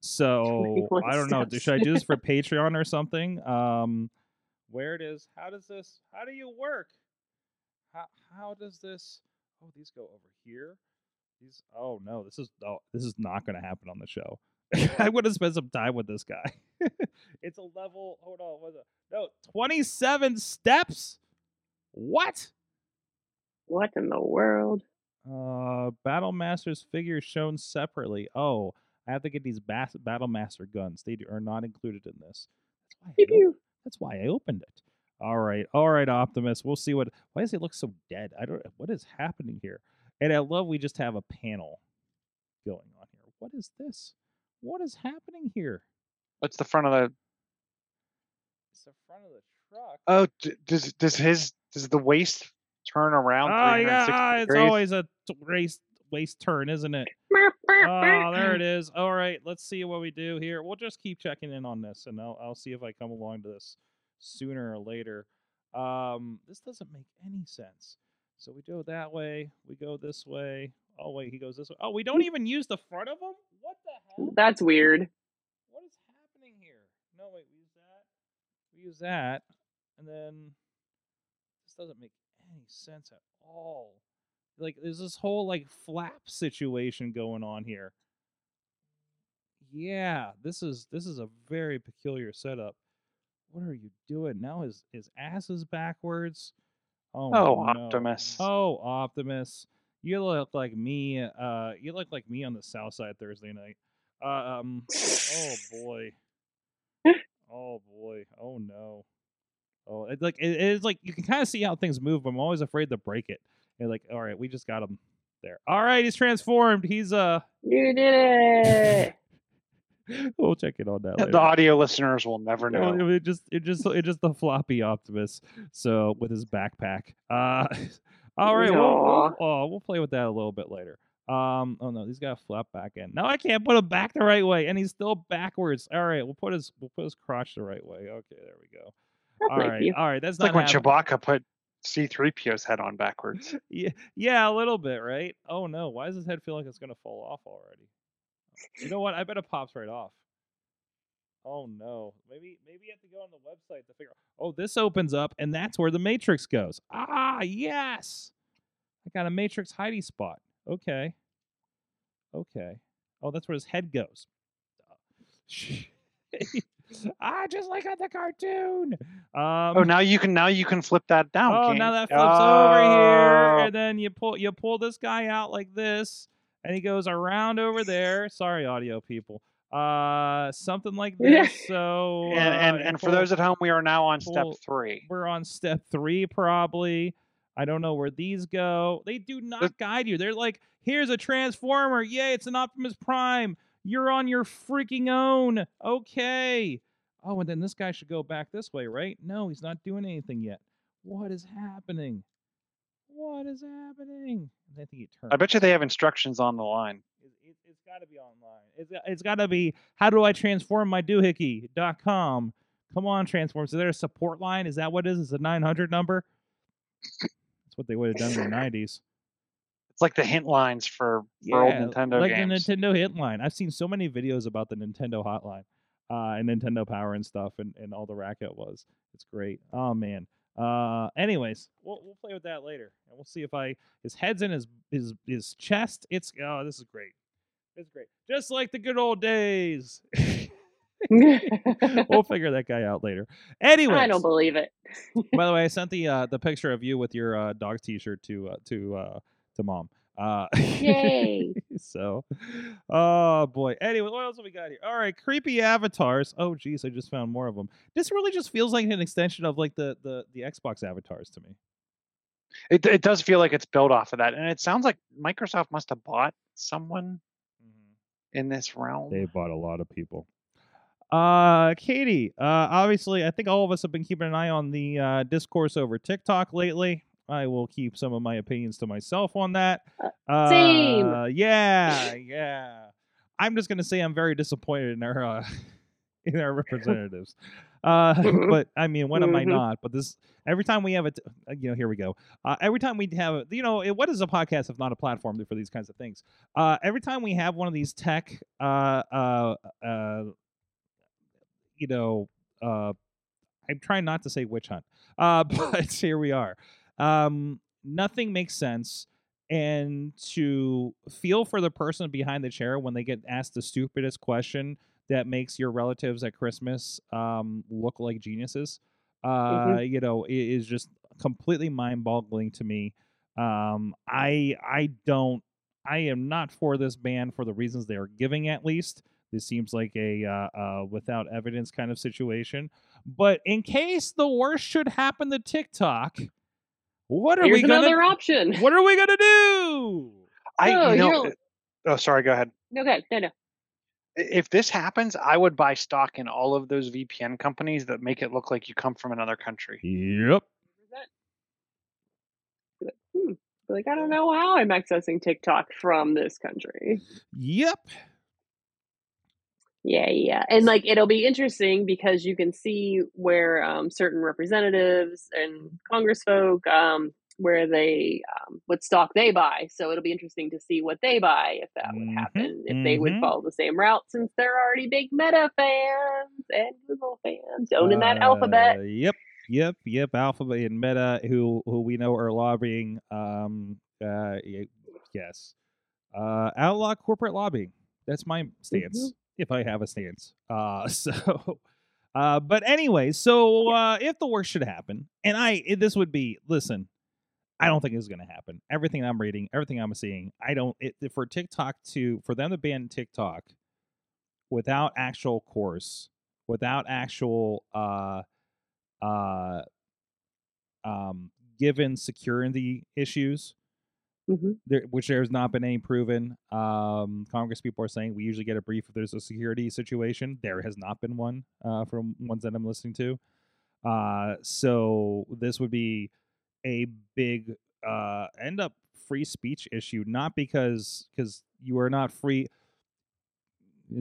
So I don't know. Should I do this for Patreon or something? Where it is? How does this? How do you work? How does this? Oh, these go over here. Oh no, this is not going to happen on the show. I would have spent some time with this guy. It's a level. Hold on, was it? No, 27 steps. What? What in the world? Battle Master's figures shown separately. Oh, I have to get these Battle Master guns. They are not included in this. That's why I opened it. All right, Optimus. We'll see what. Why does he look so dead? I don't. What is happening here? And I love we just have a panel going on here. What is this? What is happening here? What's the front of the? It's the front of the truck. Oh, does the waist turn around? Oh yeah, it's always a waist turn, isn't it? Oh, there it is. All right, let's see what we do here. We'll just keep checking in on this, and I'll see if I come along to this sooner or later. This doesn't make any sense. So we go that way. We go this way. Oh, wait, he goes this way. Oh, we don't even use the front of him? What the hell? That's weird. What is happening here? No, wait, we use that. We use that. And then this doesn't make any sense at all. Like, there's this whole, like, flap situation going on here. Yeah, this is a very peculiar setup. What are you doing? Now his ass is backwards. Oh, Optimus. No. Oh, Optimus. You look like me. You look like me on the Southside Thursday night. Oh boy. Oh boy. Oh no. Oh, it's like you can kind of see how things move, but I'm always afraid to break it. And like, all right, we just got him there. All right, he's transformed. He's You did it. We'll check in on that later. The audio listeners will never know. It just the floppy Optimus. So with his backpack. All right, we'll play with that a little bit later. Oh no, he's got a flap back end. No, I can't put him back the right way, and he's still backwards. All right, we'll put his crotch the right way. Okay, there we go. All right, that's not like when happening. Chewbacca put C-3PO's head on backwards. Yeah, a little bit, right? Oh no, why does his head feel like it's going to fall off already? You know what? I bet it pops right off. Oh no. Maybe you have to go on the website to figure out. Oh, this opens up and that's where the Matrix goes. Ah, yes. I got a Matrix hidey spot. Okay. Oh, that's where his head goes. Just like on the cartoon. Now you can flip that down. Oh, now that flips over here, and then you pull this guy out like this, and he goes around over there. Sorry, audio people. Something like this. So and for those at home, we are now on step 3. We're on step 3 probably. I don't know where these go. They do not guide you. They're like, here's a Transformer. Yay, it's an Optimus Prime. You're on your freaking own. Okay. Oh, and then this guy should go back this way, right? No, he's not doing anything yet. What is happening? I think he turned. I bet you they have instructions on the line. It's got to be online. It's got to be, how do I transform my doohickey.com. Come on, Transform. So there's a support line. Is that what it is? It's a 900 number? That's what they would have done in the 90s. It's like the hint lines for old Nintendo games. Like the Nintendo hint line. I've seen so many videos about the Nintendo hotline and Nintendo Power and stuff and all the racket was. It's great. Oh, man. Anyways, we'll play with that later. And we'll see if his head's in his chest. This is great. It's great. Just like the good old days. We'll figure that guy out later. Anyway, I don't believe it. By the way, I sent the picture of you with your dog t-shirt to mom. Yay. So, oh boy. Anyway, what else have we got here? All right, creepy avatars. Oh geez, I just found more of them. This really just feels like an extension of like the Xbox avatars to me. It does feel like it's built off of that, and it sounds like Microsoft must have bought someone in this realm. They bought a lot of people. Katie, obviously, I think all of us have been keeping an eye on the discourse over TikTok lately. I will keep some of my opinions to myself on that. Same. Yeah. I'm just going to say I'm very disappointed in our representatives. But I mean, when am I not? But this, every time we have here we go. Every time we have, what is a podcast if not a platform for these kinds of things? Every time we have one of these tech, I'm trying not to say witch hunt, but here we are. Nothing makes sense, and to feel for the person behind the chair when they get asked the stupidest question that makes your relatives at Christmas look like geniuses, is just completely mind-boggling to me. I am not for this ban for the reasons they are giving. At least this seems like a without evidence kind of situation. But in case the worst should happen to TikTok. What are we gonna do? Sorry. Go ahead. Okay. No. If this happens, I would buy stock in all of those VPN companies that make it look like you come from another country. Yep. Like, I don't know how I'm accessing TikTok from this country. Yep. Yeah. And like, it'll be interesting because you can see where certain representatives and congressfolk, where they, what stock they buy. So it'll be interesting to see what they buy, if that would happen, if they would follow the same route, since they're already big Meta fans and Google fans owning that Alphabet. Yep. Alphabet and Meta, who we know are lobbying. Yes. Outlaw corporate lobbying. That's my stance. Mm-hmm. If I have a stance. But anyway, if the worst should happen, and I don't think this is going to happen. Everything I'm reading, everything I'm seeing, for TikTok for them to ban TikTok without actual course, without actual, given security issues, which there's not been any proven. Congress people are saying we usually get a brief if there's a security situation. There has not been one from ones that I'm listening to. So this would be a big end up free speech issue, not because you are not free.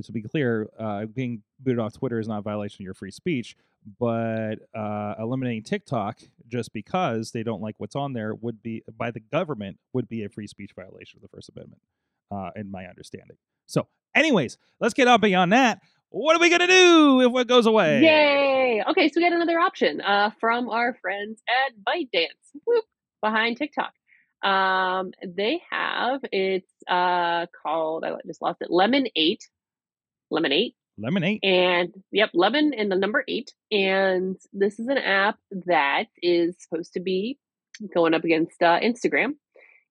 To be clear, being booted off Twitter is not a violation of your free speech, but eliminating TikTok just because they don't like what's on there would be, by the government, would be a free speech violation of the First Amendment, in my understanding. So anyways, let's get on beyond that. What are we going to do if it goes away? Yay! Okay, so we got another option from our friends at ByteDance, behind TikTok. They have, it's called, I just lost it, Lemon 8. And, yep, Lemon and the number 8. And this is an app that is supposed to be going up against Instagram,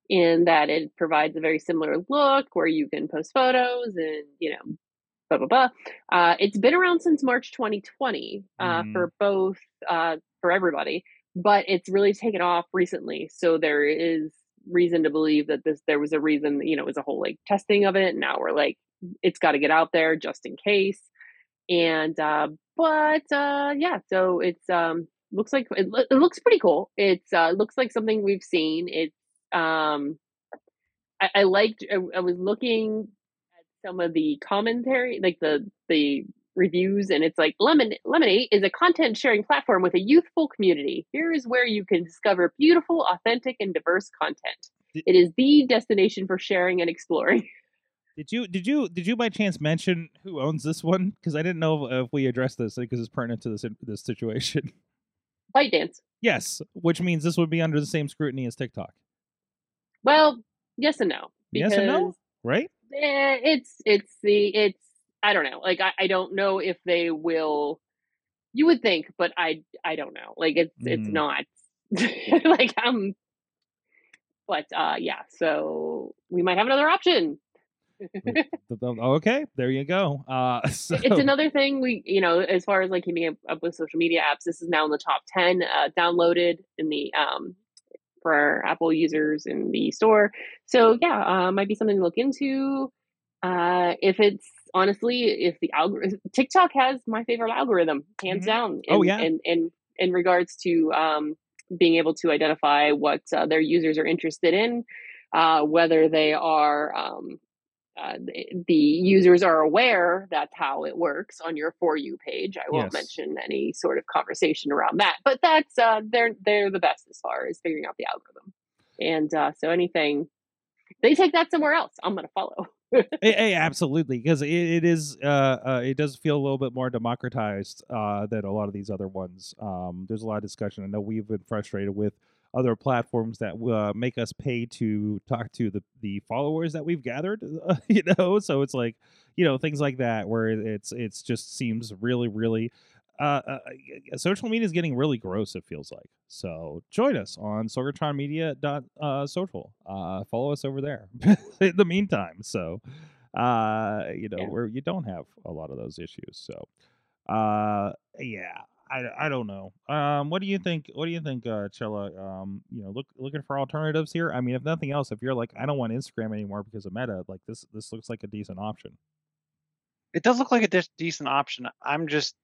in that it provides a very similar look where you can post photos and, you know, blah, blah, blah. It's been around since March 2020 for both, for everybody, but it's really taken off recently. So there is reason to believe that there was a reason, you know, it was a whole like testing of it. And now we're like, it's got to get out there just in case. And, yeah, so it's, looks like, it looks pretty cool. It's, looks like something we've seen. It's, I was looking at some of the commentary, like the reviews, and it's like Lemonade is a content sharing platform with a youthful community. Here is where you can discover beautiful, authentic, and diverse content. It is the destination for sharing and exploring. Did you by chance mention who owns this one? Because I didn't know if we addressed this because it's pertinent to this situation. ByteDance. Yes, which means this would be under the same scrutiny as TikTok. Well, yes and no. Yes and no, right? It's I don't know. Like I don't know if they will. You would think, but I don't know. Like it's not like But yeah, so we might have another option. Okay, there you go. So it's another thing we, you know, as far as like keeping up with social media apps. This is now in the top 10 downloaded in the for our Apple users in the store. So yeah, might be something to look into. If it's honestly, if the algorithm, TikTok has my favorite algorithm, hands down. In regards to being able to identify what their users are interested in, whether they are, the users are aware that's how it works on your For You page. I won't mention any sort of conversation around that, but that's they're the best as far as figuring out the algorithm. And so anything they take that somewhere else, I'm gonna follow. Hey, absolutely, because it is it does feel a little bit more democratized than a lot of these other ones. There's a lot of discussion. I know we've been frustrated with other platforms that make us pay to talk to the followers that we've gathered, you know? So it's like, you know, things like that, where it's just seems really, really, social media is getting really gross, it feels like. So join us on sorgatronmedia.social. Follow us over there in the meantime. So, you know, where you don't have a lot of those issues. So, yeah. I don't know. What do you think? What do you think, Chilla? You know, looking for alternatives here. I mean, if nothing else, if you're like, I don't want Instagram anymore because of Meta, like this looks like a decent option. It does look like a decent option. I'm just,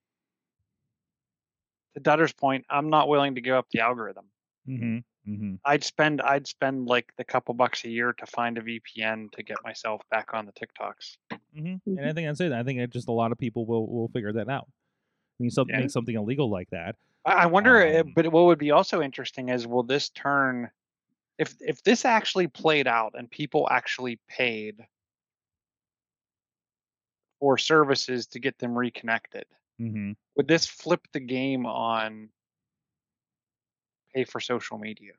to Dutter's point, I'm not willing to give up the algorithm. Mm-hmm. Mm-hmm. I'd spend like the couple bucks a year to find a VPN to get myself back on the TikToks. Mm-hmm. And I think I'd say that. I think just a lot of people will figure that out. I mean, make something illegal like that. I wonder, but what would be also interesting is, will this turn, if this actually played out and people actually paid for services to get them reconnected, would this flip the game on pay for social media?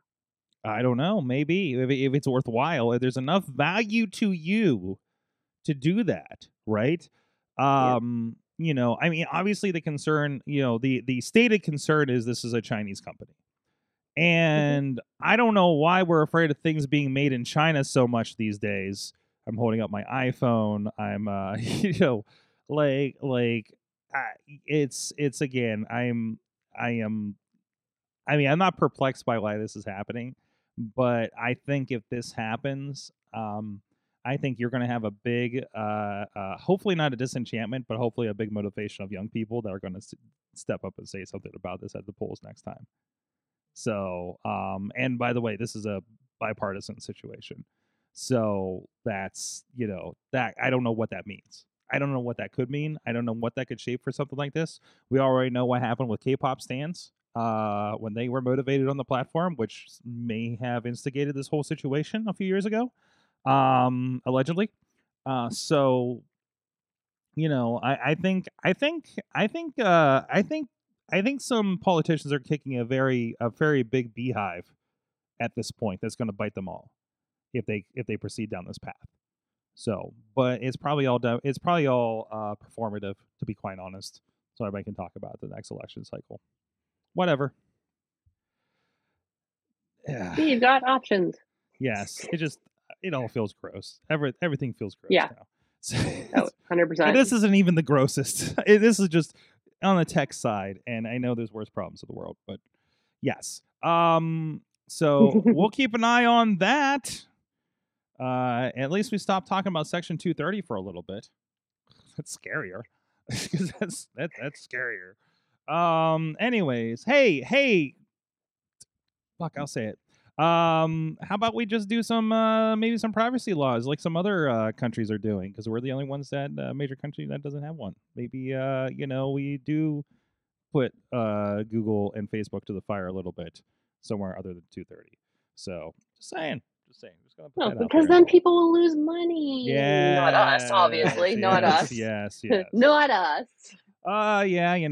I don't know. Maybe if it's worthwhile, if there's enough value to you to do that, right? Yeah. You know, I mean, obviously the concern, you know, the stated concern is this is a Chinese company. And I don't know why we're afraid of things being made in China so much these days. I'm holding up my iPhone. I'm, you know, it's again, I'm not perplexed by why this is happening, but I think if this happens, I think you're going to have a big, hopefully not a disenchantment, but hopefully a big motivation of young people that are going to step up and say something about this at the polls next time. So, and by the way, this is a bipartisan situation. So that's, you know, that I don't know what that means. I don't know what that could mean. I don't know what that could shape for something like this. We already know what happened with K-pop stands when they were motivated on the platform, which may have instigated this whole situation a few years ago, allegedly. So, you know, I think some politicians are kicking a very big beehive at this point that's going to bite them all if they proceed down this path. So, but it's probably all done. It's probably all performative, to be quite honest, so everybody can talk about the next election cycle. Whatever. Yeah. See, you've got options. Yes, it all feels gross. Everything feels gross. Yeah. Now. So, 100%. This isn't even the grossest. This is just on the tech side, and I know there's worse problems in the world, but yes. So we'll keep an eye on that. At least we stopped talking about Section 230 for a little bit. That's scarier. Because that's scarier. Anyways, hey. Fuck, I'll say it. How about we just do some maybe some privacy laws like some other countries are doing, because we're the only ones that major country that doesn't have one. Maybe we do put Google and Facebook to the fire a little bit somewhere other than 230. So just saying. Just gonna put that because then people will lose money. Yeah, not us, obviously. Yes, not us. Yes. Not us. Anyways,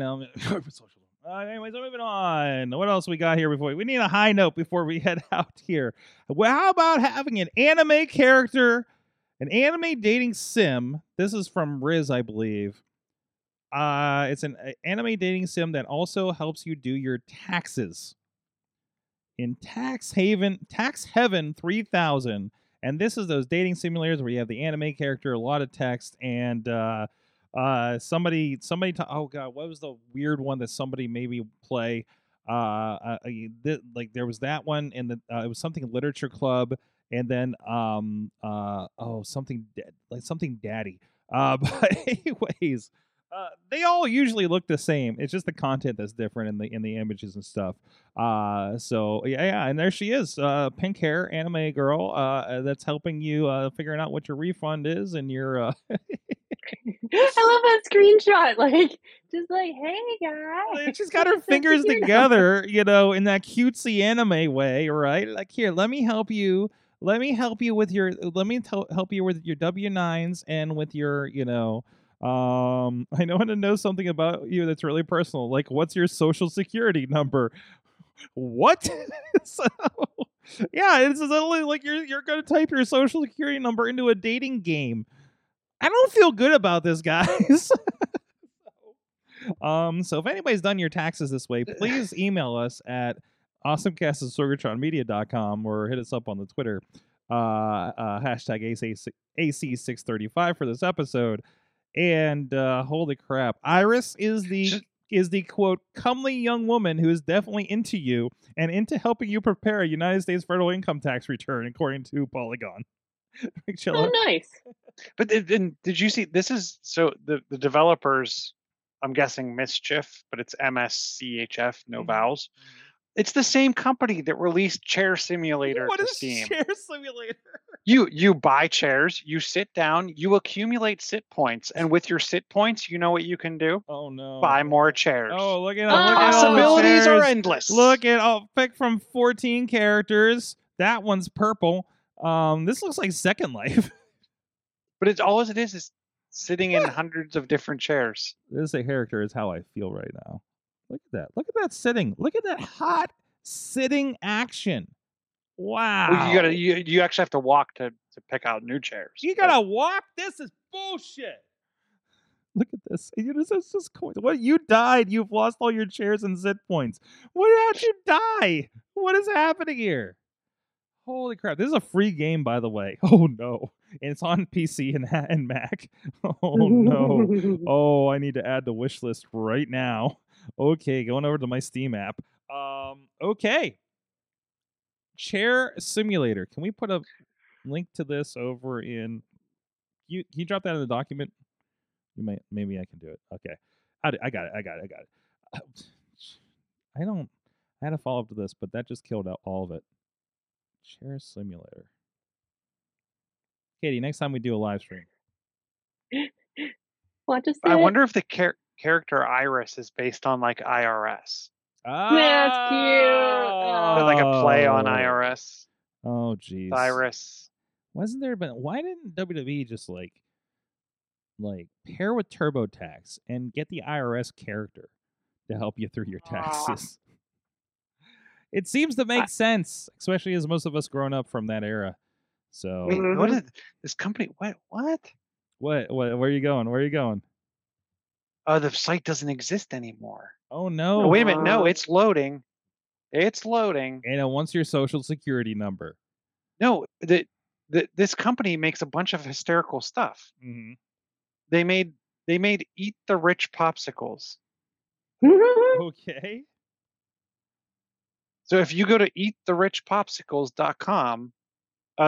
moving on. What else we got here before we need a high note before we head out here? Well, how about having an anime character, an anime dating sim? This is from Riz, I believe. It's an anime dating sim that also helps you do your taxes in Tax Heaven 3000. And this is those dating simulators where you have the anime character, a lot of text, and oh god, what was the weird one that somebody made me play? There was that one, and it was something Literature Club, and then something Daddy. But anyways, they all usually look the same. It's just the content that's different in the images and stuff. So yeah, and there she is, pink hair anime girl, that's helping you figuring out what your refund is and your. I love that screenshot. Hey guys. And she's got her fingers together, in that cutesy anime way, right? Like, here, let me help you. Help you with your W-9s and with your, I want to know something about you that's really personal. Like, what's your social security number? What? So, yeah, it's literally like you're going to type your social security number into a dating game. I don't feel good about this, guys. So if anybody's done your taxes this way, please email us at awesomecast@sorgatronmedia.com or hit us up on the Twitter, hashtag AC635 for this episode. And holy crap, Iris is the quote comely young woman who is definitely into you and into helping you prepare a United States federal income tax return, according to Polygon. Oh, nice. But did you see, this is so the developers, I'm guessing Mischief, but it's MSCHF, no vowels. It's the same company that released Chair Simulator to Steam. What is Chair Simulator? You buy chairs, you sit down, you accumulate sit points, and with your sit points, you know what you can do? Oh no! Buy more chairs. Oh, look at all the possibilities are endless. Look at pick from 14 characters. That one's purple. This looks like Second Life. But it's all it is sitting in hundreds of different chairs. This character is how I feel right now. Look at that. Look at that sitting. Look at that hot sitting action. Wow. Well, you actually have to walk to pick out new chairs. You gotta walk? This is bullshit. Look at this. It's just cool. What, you died. You've lost all your chairs and zit points. How'd you die? What is happening here? Holy crap. This is a free game, by the way. Oh, no. And it's on PC and Mac. Oh, no. Oh, I need to add the wish list right now. Okay, going over to my Steam app. Okay. Chair Simulator. Can we put a link to this over in... Can you drop that in the document? You might. Maybe I can do it. Okay. I got it. I had a follow-up to this, but that just killed out all of it. Chair Simulator. Katie, next time we do a live stream. I wonder if the character Iris is based on like IRS. Oh, that's cute. Oh. Like a play on IRS. Oh, jeez. Cyrus. Wasn't there? But why didn't WWE just like pair with TurboTax and get the IRS character to help you through your taxes? Oh. It seems to make sense, especially as most of us grown up from that era. So wait, what is this company? What? Where are you going? Oh, the site doesn't exist anymore. Oh no! Wait a minute! No, it's loading. It's loading. And it wants your social security number. No, this company makes a bunch of hysterical stuff. Mm-hmm. They made Eat the Rich popsicles. Okay. So if you go to eattherichpopsicles.com,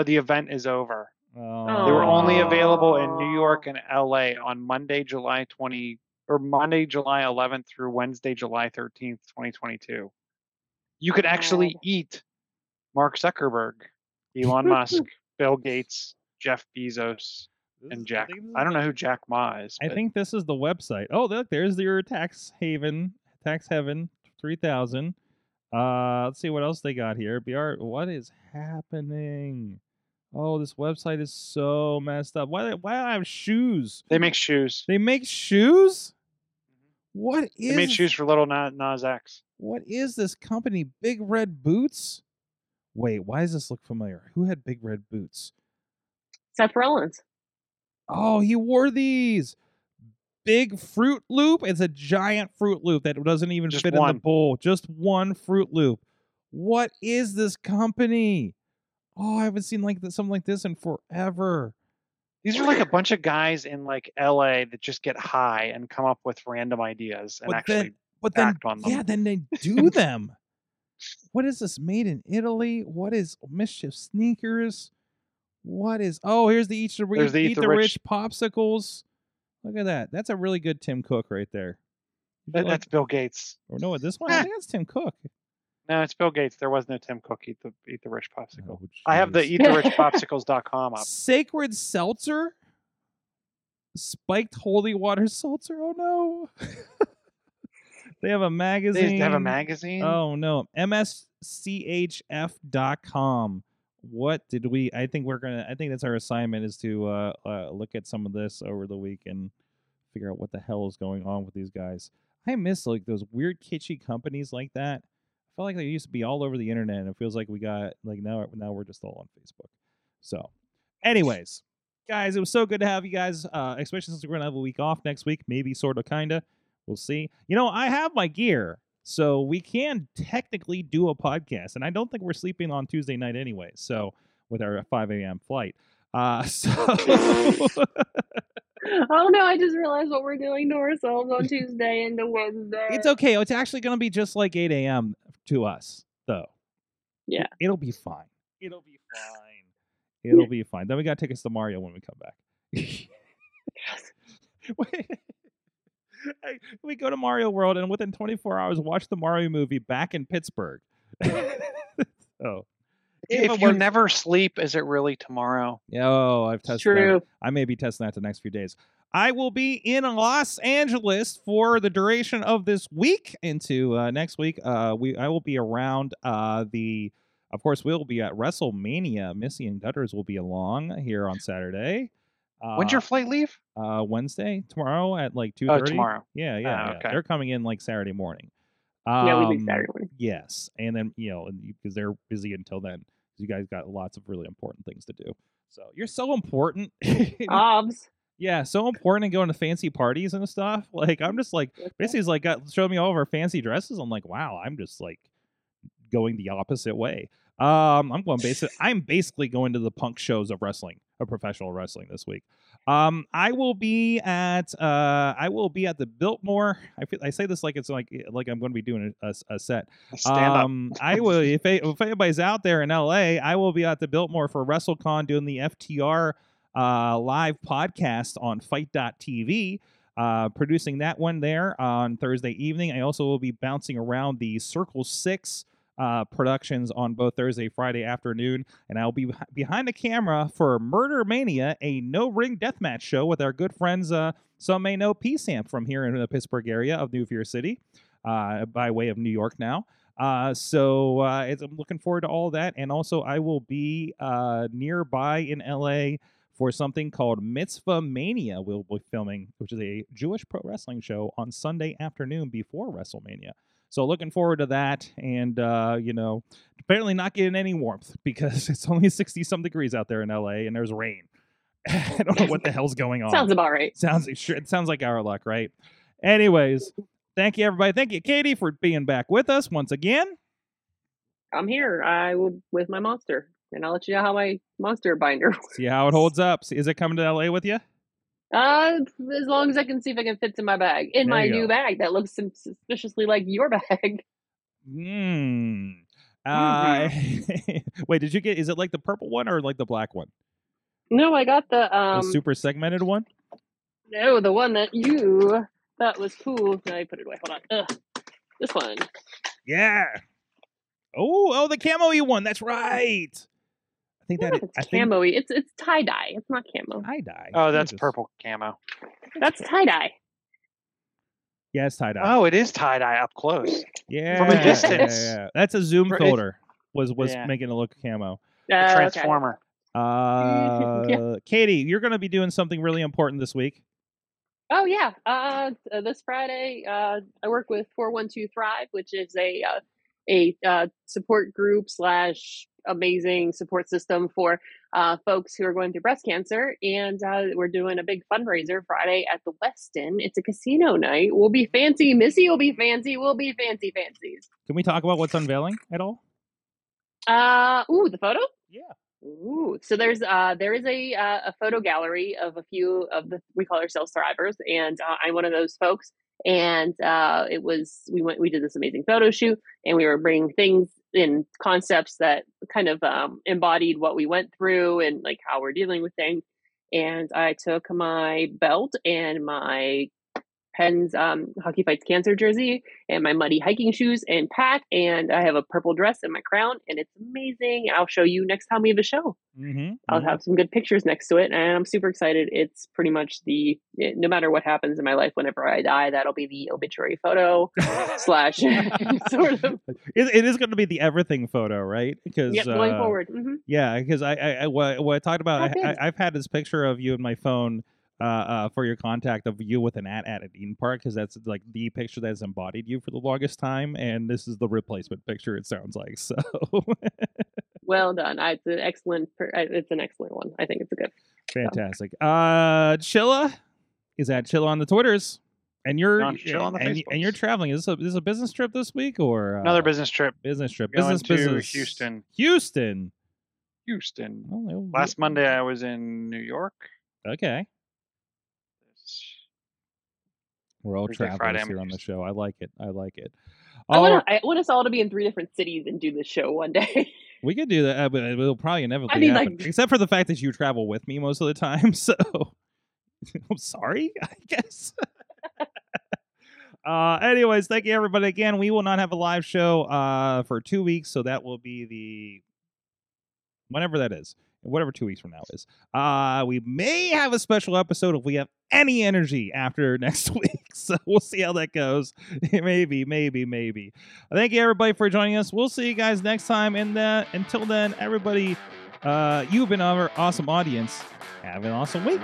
the event is over. Oh. They were only available in New York and LA on Monday, July 11th through Wednesday, July 13th, 2022. You could actually eat Mark Zuckerberg, Elon Musk, Bill Gates, Jeff Bezos, and Jack. I don't know who Jack Ma is. I think this is the website. Oh, look, there's your tax heaven, 3000. Let's see what else they got here. BR, what is happening? Oh, this website is so messed up. Why do I have shoes? They make shoes. They make shoes? What is... They made shoes for Little Nas X. What is this company? Big Red Boots? Wait, why does this look familiar? Who had Big Red Boots? Seth Rollins. Oh, he wore these. Big Fruit Loop. It's a giant Fruit Loop that doesn't even fit in the bowl. Just one Fruit Loop. What is this company? Oh, I haven't seen something like this in forever. These are like a bunch of guys in like LA that just get high and come up with random ideas and act on them. Yeah, then they do them. What is this? Made in Italy? What is Mischief Sneakers? What is? Oh, here's the Eat the Rich popsicles. Look at that. That's a really good Tim Cook right there. That's Bill Gates. Or no, this one? I think that's Tim Cook. No, it's Bill Gates. There was no Tim Cook Eat the Rich popsicle. Oh, I have the eattherichpopsicles.com up. Sacred Seltzer? Spiked Holy Water Seltzer? Oh, no. They have a magazine. They have a magazine? Oh, no. MSCHF.com. What did we... I think that's our assignment is to look at some of this over the week and figure out what the hell is going on with these guys. I miss like those weird kitschy companies like that. I feel like they used to be all over the internet, and it feels like we got now we're just all on Facebook. So, anyways, guys, it was so good to have you guys. Especially since we're gonna have a week off next week, maybe sort of, kinda. We'll see. You know, I have my gear, so we can technically do a podcast, and I don't think we're sleeping on Tuesday night anyway. So, with our 5 a.m. flight, Oh no, I just realized what we're doing to ourselves on Tuesday and to Wednesday. It's okay. It's actually going to be just like 8 a.m. to us, though. Yeah. It'll be fine. It'll be fine. It'll be fine. Then we got tickets to Mario when we come back. We go to Mario World and within 24 hours watch the Mario movie back in Pittsburgh. Oh. If you never sleep, is it really tomorrow? Oh, I've tested True. That. I may be testing that the next few days. I will be in Los Angeles for the duration of this week into next week. I will be around of course, we'll be at WrestleMania. Missy and Gutters will be along here on Saturday. When's your flight leave? Wednesday, tomorrow at like 2:30. Oh, tomorrow. Yeah. Okay. They're coming in like Saturday morning. Yeah, we do Saturday morning. Yes. And then, because they're busy until then. You guys got lots of really important things to do. So you're so important. Obs. Yeah, so important and going to fancy parties and stuff. Like, I'm just like, basically, it's like, show me all of our fancy dresses. I'm like, wow, I'm just like going the opposite way. I'm basically going to the punk shows of wrestling, of professional wrestling this week. I will be at the Biltmore. I say this like it's like I'm going to be doing a set. Stand up. I will. If anybody's out there in LA, I will be at the Biltmore for WrestleCon doing the FTR live podcast on Fight.tv. Producing that one there on Thursday evening. I also will be bouncing around the Circle Six productions on both Thursday, Friday afternoon, and I'll be behind the camera for Murder Mania, a no-ring deathmatch show with our good friends, some may know P-Samp from here in the Pittsburgh area of New Fear City. by way of New York now. So I'm looking forward to all that. And also, I will be nearby in L.A. for something called Mitzvah Mania we'll be filming, which is a Jewish pro wrestling show on Sunday afternoon before WrestleMania. So looking forward to that, and, apparently not getting any warmth because it's only 60-some degrees out there in L.A. and there's rain. I don't know what the hell's going on. Sounds about right. It sounds like our luck, right? Anyways, thank you, everybody. Thank you, Katie, for being back with us once again. I'm here. I will with my monster, and I'll let you know how my monster binder works. See how it holds up. Is it coming to L.A. with you? As long as I can see if I can fit in my bag, in my new bag that looks suspiciously like your bag. Wait, did you get? Is it like the purple one or like the black one? No, I got the super segmented one. No, the one that you thought was cool. No, I put it away. Hold on. This one. Yeah. Oh, the camo-y one. That's right. I think it's camo-y. It's tie-dye. It's not camo. Tie-dye. Oh, that's purple camo. That's tie-dye. Yeah, it's tie-dye. Oh, it is tie-dye up close. Yeah. From a distance. Yeah. That's a Zoom filter. Was making it look camo. A transformer. Okay. Yeah. Katie, you're going to be doing something really important this week. Oh, yeah. This Friday, I work with 412 Thrive, which is a support group / amazing support system for folks who are going through breast cancer, and we're doing a big fundraiser Friday at the Westin. It's a casino night. We'll be fancy. Missy will be fancy. We'll be fancy fancies. Can we talk about what's unveiling at all? The photo? Yeah. Ooh, so there is a photo gallery of a few of the, we call ourselves survivors, and I'm one of those folks. And we did this amazing photo shoot, and we were bringing things in concepts that kind of embodied what we went through and like how we're dealing with things. And I took my belt and my Penn's Hockey Fights Cancer jersey and my muddy hiking shoes and pack, and I have a purple dress and my crown, and it's amazing. I'll show you next time we have a show. Mm-hmm. I'll have some good pictures next to it, and I'm super excited. It's pretty much no matter what happens in my life, whenever I die, that'll be the obituary photo / sort of. It is going to be the everything photo, right? Because going forward. Mm-hmm. Yeah, because I talked about, I've had this picture of you in my phone. For your contact of you with an at Eden Park, because that's like the picture that's embodied you for the longest time, and this is the replacement picture. It sounds like so. Well done. It's an excellent one. I think it's a good. Fantastic. So. Chilla is at Chilla on the Twitters, and you're traveling. Is this a business trip this week or another business trip? Business trip. Going business. Houston. Oh, last Monday I was in New York. Okay. We're all travelers here on the show. I like it. I want us all to be in 3 different cities and do this show one day. We could do that, but it'll probably inevitably happen. Except for the fact that you travel with me most of the time, so I'm sorry, I guess. Anyways, thank you, everybody. Again, we will not have a live show for 2 weeks, so that will be whenever that is. Whatever 2 weeks from now is. We may have a special episode if we have any energy after next week. So we'll see how that goes. Maybe. Thank you, everybody, for joining us. We'll see you guys next time. And until then, everybody, you've been our awesome audience. Have an awesome week.